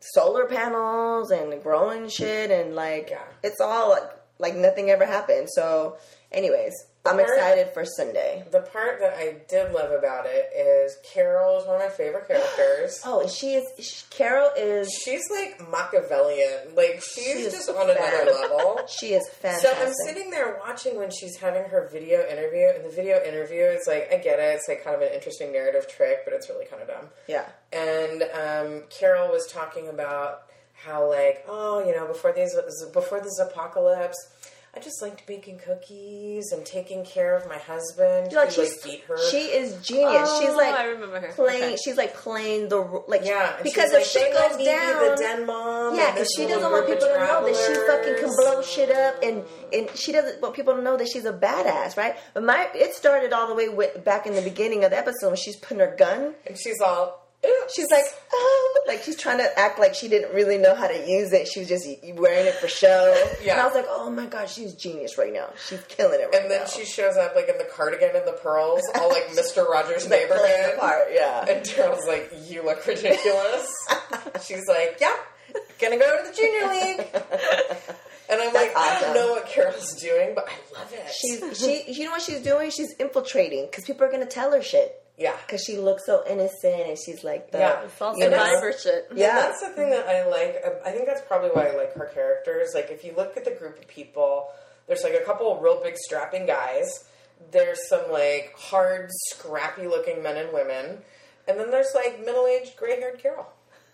solar panels and growing shit, and, like, it's all, like nothing ever happened. So, anyways... I'm excited for Sunday. The part that I did love about it is Carol is one of my favorite characters. Carol is... She's like Machiavellian. Like, she's just on another level. She is fantastic. So I'm sitting there watching when she's having her video interview, and the video interview is like, I get it, it's like kind of an interesting narrative trick, but it's really kind of dumb. Yeah. And Carol was talking about how like, oh, you know, before this apocalypse, I just liked baking cookies and taking care of my husband. Like, she beat her. She is genius. Oh, she's like, I remember her. Playing. Okay. She's like playing the like. Yeah, because if she goes down, the den mom. Yeah, because she doesn't want people to know that she fucking can blow shit up, and she doesn't want people to know that she's a badass, right? But it started all the way with back in the beginning of the episode when she's putting her gun, and she's all. She's like, oh, like she's trying to act like she didn't really know how to use it. She was just wearing it for show. Yeah. And I was like, oh my God, she's genius right now. She's killing it right now. And then she shows up like in the cardigan and the pearls, all like Mr. Rogers' Neighborhood. Yeah. And Carol's like, you look ridiculous. She's like, yeah, gonna go to the junior league. And I'm like, awesome. I don't know what Carol's doing, but I love it. You know what she's doing? She's infiltrating because people are gonna tell her shit. Yeah. Because she looks so innocent and she's like the... Yeah, it's all survivor shit. Yeah. And that's the thing that I like. I think that's probably why I like her characters. Like, if you look at the group of people, there's like a couple of real big strapping guys. There's some like hard, scrappy looking men and women. And then there's like middle-aged, gray-haired Carol.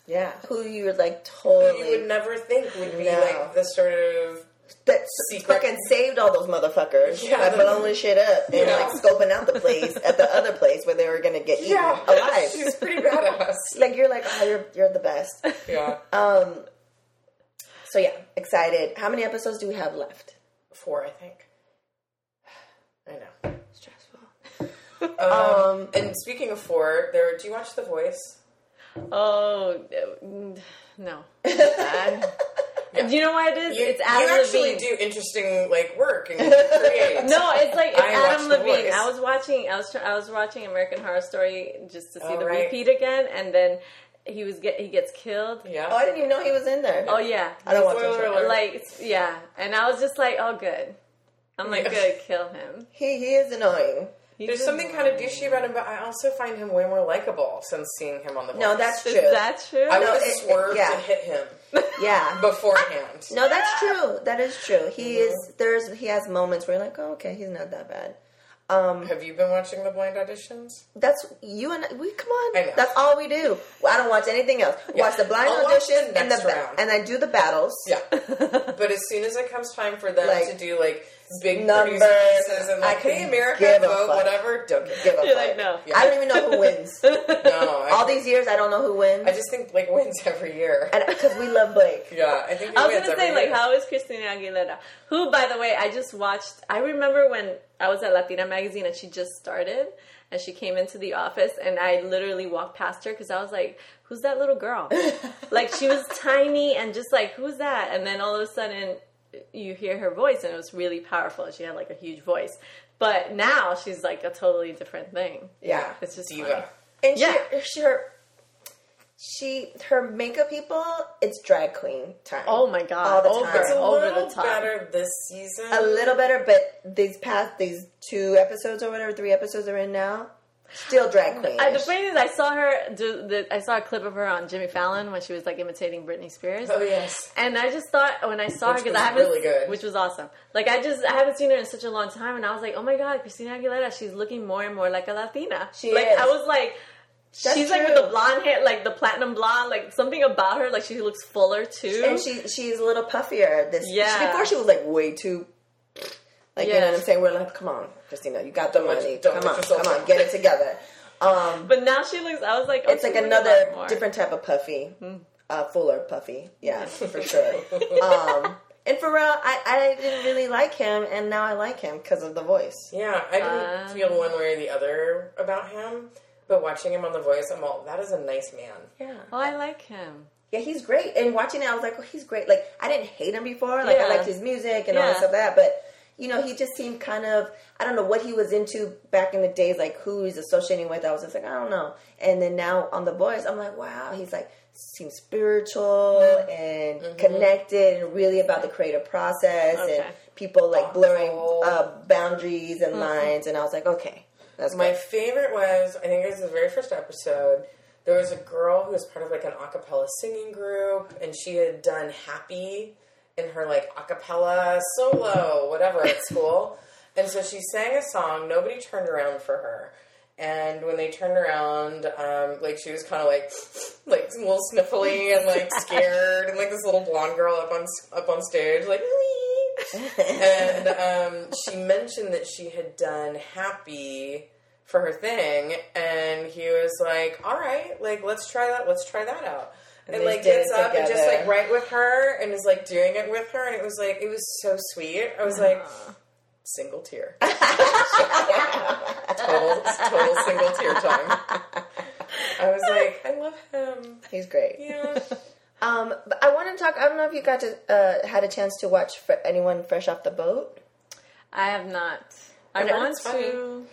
Yeah. Who you would like totally... Who you would never think would be like the sort of... That fucking saved all those motherfuckers by blowing shit up and like scoping out the place at the other place where they were gonna get eaten alive. She's pretty badass. Like you're like, oh, you're the best. Yeah. So yeah, excited. How many episodes do we have left? 4, I think. I know. Stressful. And speaking of 4, do you watch The Voice? Oh no. Yeah. Do you know why it is? It's Adam Levine. You actually do interesting like work and create. No, it's like Adam Levine. I was watching American Horror Story just to see repeat again, and then he gets killed. Yeah. Oh, I didn't even know he was in there. Oh yeah. I don't want to. Like and I was just like, oh good. I'm like, good, kill him. He is annoying. There's something kind of douchey about him, but I also find him way more likable since seeing him on The Voice. No, that's true. Is that true? I would have swerved and hit him. Yeah. Beforehand. No, that's true. That is true. He is. He has moments where you're like, oh, okay, he's not that bad. Have you been watching the blind auditions? That's you and we. Come on, I know. That's all we do. I don't watch anything else. Yeah. Watch the blind auditions and the round. And I do the battles. Yeah, but as soon as it comes time for them to do like big numbers and like, hey, America, vote, whatever. Don't give up. You're like, no, I don't even know who wins. All these years, I don't know who wins. I just think Blake wins every year because we love Blake. Yeah, I think he wins every year. Like, how is Christina Aguilera? Who, by the way, I just watched. I remember when I was at Latina magazine and she just started and she came into the office and I literally walked past her because I was like, who's that little girl? Like she was tiny and just like, who's that? And then all of a sudden you hear her voice and it was really powerful. She had like a huge voice. But now she's like a totally different thing. Yeah. It's just diva. Funny. And her makeup people, it's drag queen time. Oh my God. All the time. It's a little better this season. A little better, but these 2 episodes or whatever, 3 episodes are in now, still drag queen. The funny thing is, I saw her I saw a clip of her on Jimmy Fallon when she was like imitating Britney Spears. Oh yes. And I just thought when I saw her, because I haven't, really good. Which was awesome. Like I haven't seen her in such a long time, and I was like, oh my God, Christina Aguilera, she's looking more and more like a Latina. She is. I was like. That's she's true. Like with the blonde hair, like the platinum blonde, like something about her, like she looks fuller too. And she's a little puffier this before she was like way too like you know what I'm saying? We're like, come on, Christina, you got the money. Come on, get it together. But now she looks I was like oh, it's like another different type of puffy. Fuller puffy. Yeah, for sure. And for real, I didn't really like him, and now I like him because of The Voice. Yeah, I didn't feel one way or the other about him. But watching him on The Voice, I'm all, that is a nice man. Yeah. Oh, I like him. Yeah, he's great. And watching it, I was like, oh, he's great. Like, I didn't hate him before. Like, I liked his music and all this stuff like that. But, you know, he just seemed kind of, I don't know what he was into back in the days, like who he's associating with. I was just like, I don't know. And then now on The Voice, I'm like, wow, he's like, seems spiritual and connected and really about the creative process and people like blurring boundaries and lines. And I was like, okay. My favorite was, I think it was the very first episode, there was a girl who was part of like an a cappella singing group, and she had done Happy in her like a cappella solo, whatever, at school. And so she sang a song, nobody turned around for her. And when they turned around, like, she was kind of, like, a little sniffly and, like, scared. And, like, this little blonde girl up on stage, like, and she mentioned that she had done Happy for her thing. And he was like, all right, like, let's try that out. And like, gets up and just, like, right with her and is, like, doing it with her. And it was, like, it was so sweet. I was like... Single tear. total single tear time. I was like, I love him. He's great. Yeah. But I want to talk. I don't know if you got to had a chance to watch anyone Fresh Off the Boat. I have not. I want to.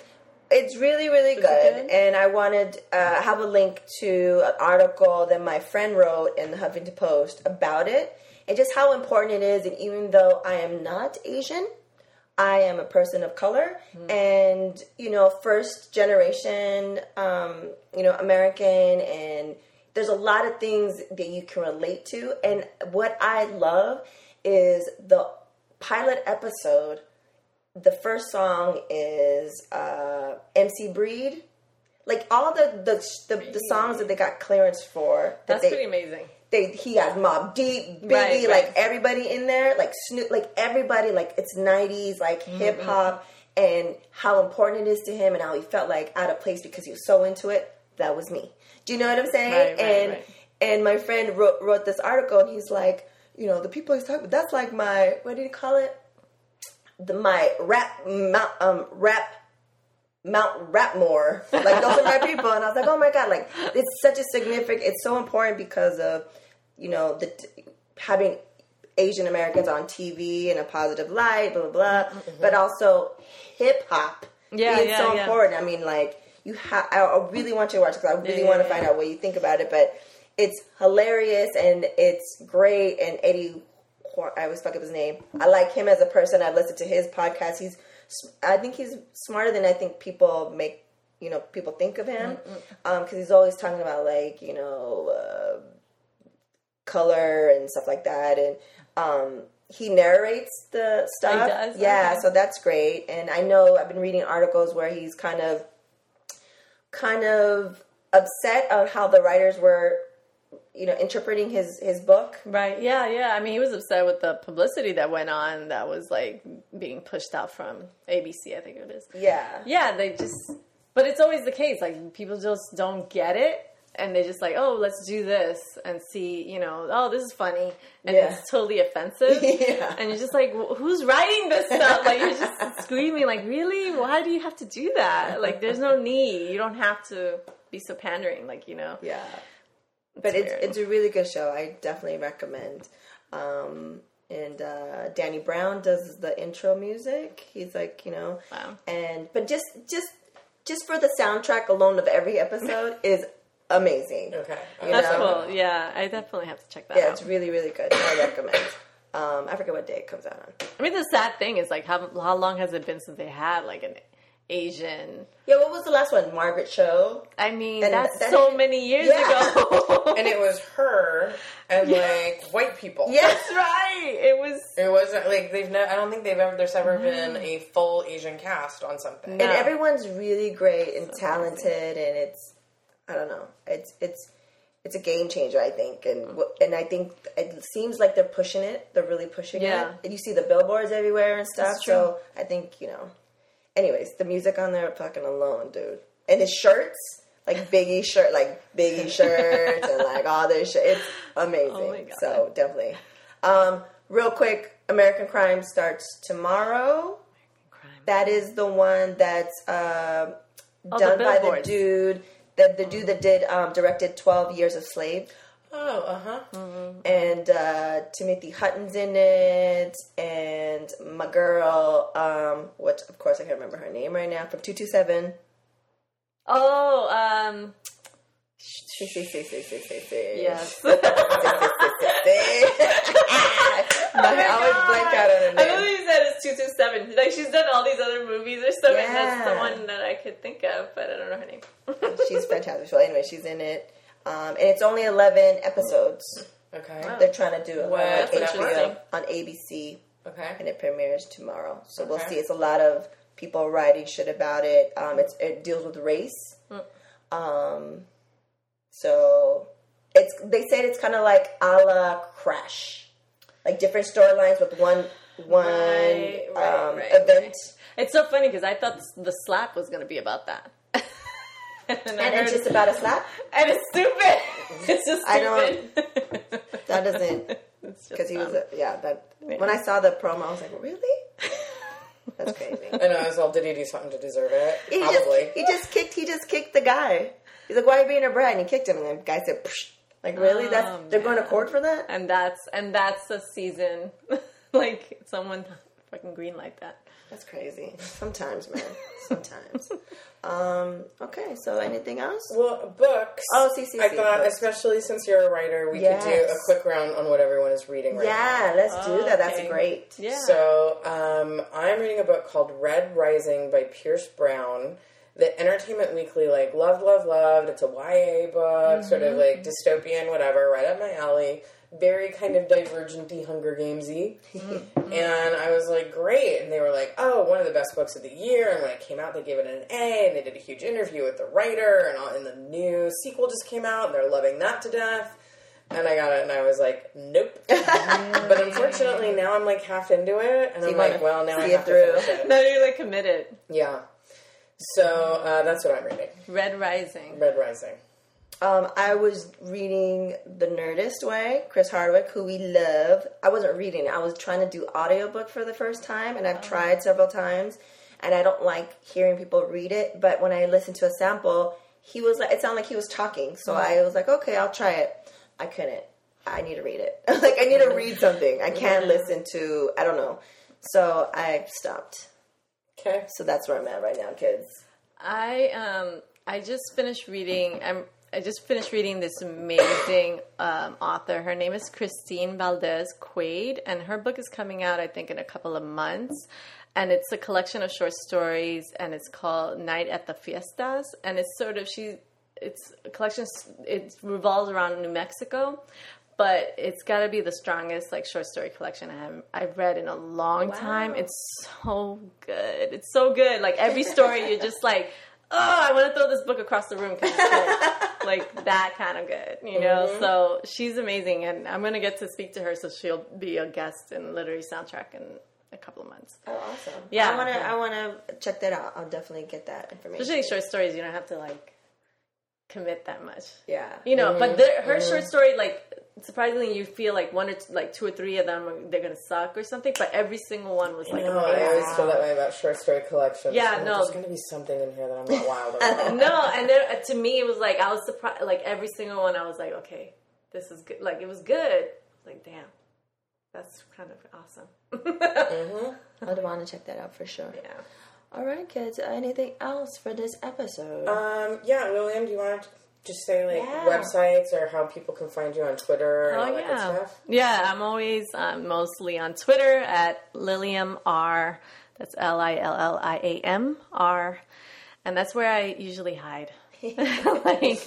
It's really, really good. And I wanted have a link to an article that my friend wrote in the Huffington Post about it and just how important it is. And even though I am not Asian, I am a person of color, and, you know, first generation, you know, American, and there's a lot of things that you can relate to. And what I love is the pilot episode. The first song is MC Breed. Like, all the songs that they got clearance for. That's pretty amazing. He got Mobb Deep, Biggie, right. Like, everybody in there, like Snoop, like, everybody, like, it's 90s, like, hip hop, and how important it is to him, and how he felt, like, out of place because he was so into it. That was me. Do you know what I'm saying? And my friend wrote this article, and he's like, you know, the people he's talking about, that's like my, what did he call it? My rap. Mount Rapmore, like, those are my people. And I was like, oh my God, like, it's such a significant, it's so important because of, you know, the having Asian Americans on TV in a positive light, blah, blah, blah, but also hip hop being so important. I mean, like, I really want you to watch it because I really want to find out what you think about it, but it's hilarious and it's great. And Eddie, I always fuck up his name. I like him as a person. I've listened to his podcast. I think he's smarter than I think people think of him, because he's always talking about, like, you know, color and stuff like that, and he narrates the stuff. He does, yeah, okay. So that's great. And I know I've been reading articles where he's kind of upset on how the writers were, you know, interpreting his book. Right. Yeah. Yeah. I mean, he was upset with the publicity that went on that was, like, being pushed out from ABC, I think it is. Yeah. Yeah. They just, but it's always the case. Like, people just don't get it. And they just, like, oh, let's do this and see, you know, oh, this is funny. And it's totally offensive. Yeah. And you're just like, who's writing this stuff? Like, you're just screaming, like, really? Why do you have to do that? Like, there's no need. You don't have to be so pandering. Like, you know. Yeah. But it's a really good show. I definitely recommend. And Danny Brown does the intro music. He's like, you know, wow. And but just for the soundtrack alone of every episode is amazing. Okay, cool. Yeah, I definitely have to check that out. Yeah, it's really, really good. I recommend. I forget what day it comes out on. I mean, the sad thing is, like, how long has it been since they had, like, an Asian. Yeah, what was the last one? Margaret Cho. I mean, and that's so many years ago. And it was her and, like, white people. Yes, right. It wasn't, like, I don't think there's ever been a full Asian cast on something. No. And everyone's really great and talented, and it's, I don't know. It's a game changer, I think. And I think it seems like they're pushing it. They're really pushing it. And you see the billboards everywhere and stuff. So I think, you know. Anyways, the music on there, fucking alone, dude. And his shirts, like Biggie shirts, and, like, all this shit. It's amazing. Oh my God. So, definitely. Real quick, American Crime starts tomorrow. American Crime. That is the one that's done by the dude. The dude that did directed 12 Years a Slave. Oh, uh-huh. Mm-hmm. And Timothy Hutton's in it, and my girl, which, of course, I can't remember her name right now, from 227. Oh, Yes. I always blank out on her name. I believe that it's 227. Like, she's done all these other movies or something. Yeah. That's the one that I could think of, but I don't know her name. She's fantastic. Well, anyway, she's in it. And it's only 11 episodes. Okay. Wow. They're trying to do it on HBO, on ABC. Okay. And it premieres tomorrow. So we'll see. It's a lot of people writing shit about it. It deals with race. So they said it's kind of like a la Crash, like different storylines with one event. It's so funny because I thought the slap was going to be about that. And it's just about a slap? And it's stupid. It's just stupid. That doesn't. Because he was, when I saw the promo, I was like, really? That's crazy. I know, I was all, did he do something to deserve it? Probably. He just kicked the guy. He's like, why are you being a brat? And he kicked him, and the guy said, psh. Like, really? They're going to court for that? And that's a season. Like, someone fucking greenlight that. That's crazy. Sometimes, man. Sometimes. Okay, so anything else? Well, books. Oh, see. I thought, books. Especially since you're a writer, we could do a quick round on what everyone is reading right now. Yeah, let's do that. That's great. Yeah. So, I'm reading a book called Red Rising by Pierce Brown that Entertainment Weekly, like, loved. It's a YA book, sort of, like, dystopian, whatever, right up my alley. Very kind of Divergent-y, Hunger Games-y. Mm-hmm. And I was like, great. And they were like, oh, one of the best books of the year. And when it came out, they gave it an A. And they did a huge interview with the writer. And the new sequel just came out. And they're loving that to death. And I got it. And I was like, nope. But unfortunately, now I'm like half into it. And I'm like, well, now I have to finish it. Now you're like committed. Yeah. So that's what I'm reading. Red Rising. I was reading The Nerdist Way, Chris Hardwick, who we love. I wasn't reading it. I was trying to do audiobook for the first time, and I've tried several times, and I don't like hearing people read it, but when I listened to a sample, it sounded like he was talking, so I was like, okay, I'll try it. I couldn't. I need to read it. Like, I need to read something. I can't listen to, I don't know. So I stopped. Okay. So that's where I'm at right now, kids. I just finished reading this amazing author. Her name is Christine Valdez Quaid, and her book is coming out, I think, in a couple of months. And it's a collection of short stories, and it's called Night at the Fiestas. And it's sort of it revolves around New Mexico, but it's got to be the strongest like short story collection I've read in a long time. It's so good. It's so good. Like every story, you're just like, oh, I want to throw this book across the room because it's like that kind of good, you know? Mm-hmm. So she's amazing, and I'm going to get to speak to her, so she'll be a guest in Literary Soundtrack in a couple of months. Oh, awesome. Yeah. I want to check that out. I'll definitely get that information. Especially short stories, you don't have to, like, commit that much. Yeah. You know, but her short story, like, surprisingly, you feel like one or like two or three of them, they're going to suck or something, but every single one was like, no, I always feel that way about short story collections. Yeah, and no. There's going to be something in here that I'm not wild about. No, and then, to me, it was like, I was surprised, like every single one, I was like, okay, this is good. Like, it was good. Like, damn, that's kind of awesome. Mm-hmm. I'd want to check that out for sure. Yeah. All right, kids, anything else for this episode? Lillian, do you want to just say, like, websites or how people can find you on Twitter and all that good stuff? Yeah, I'm always mostly on Twitter at Lilliam R. That's LilliamR. And that's where I usually hide. Like,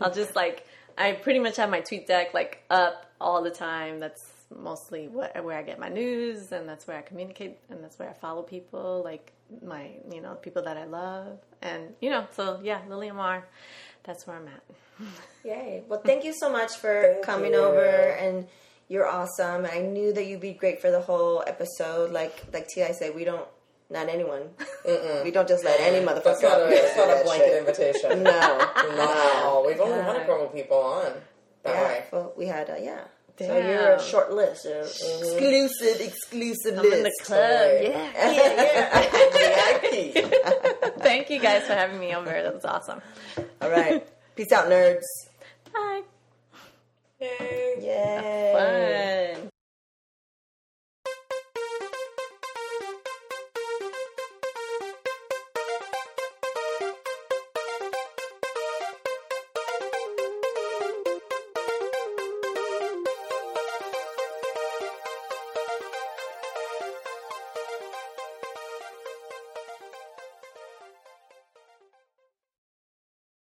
I'll just, like, I pretty much have my tweet deck, like, up all the time. That's mostly where I get my news, and that's where I communicate, and that's where I follow people, like, my, you know, people that I love. And, you know, so, yeah, Lilliam R., that's where I'm at. Yay. Well, thank you so much for coming over, and you're awesome. I knew that you'd be great for the whole episode. Like T.I. said, we don't, not anyone. Mm-mm. We don't just let any motherfucker. That's not a blanket invitation. No. We've only had a couple people on. That way. Well, we had, So you're a short list. Exclusive I'm list. I'm in the club. Yeah. Thank you guys for having me over. That was awesome. All right. Peace out, nerds. Bye. Yay.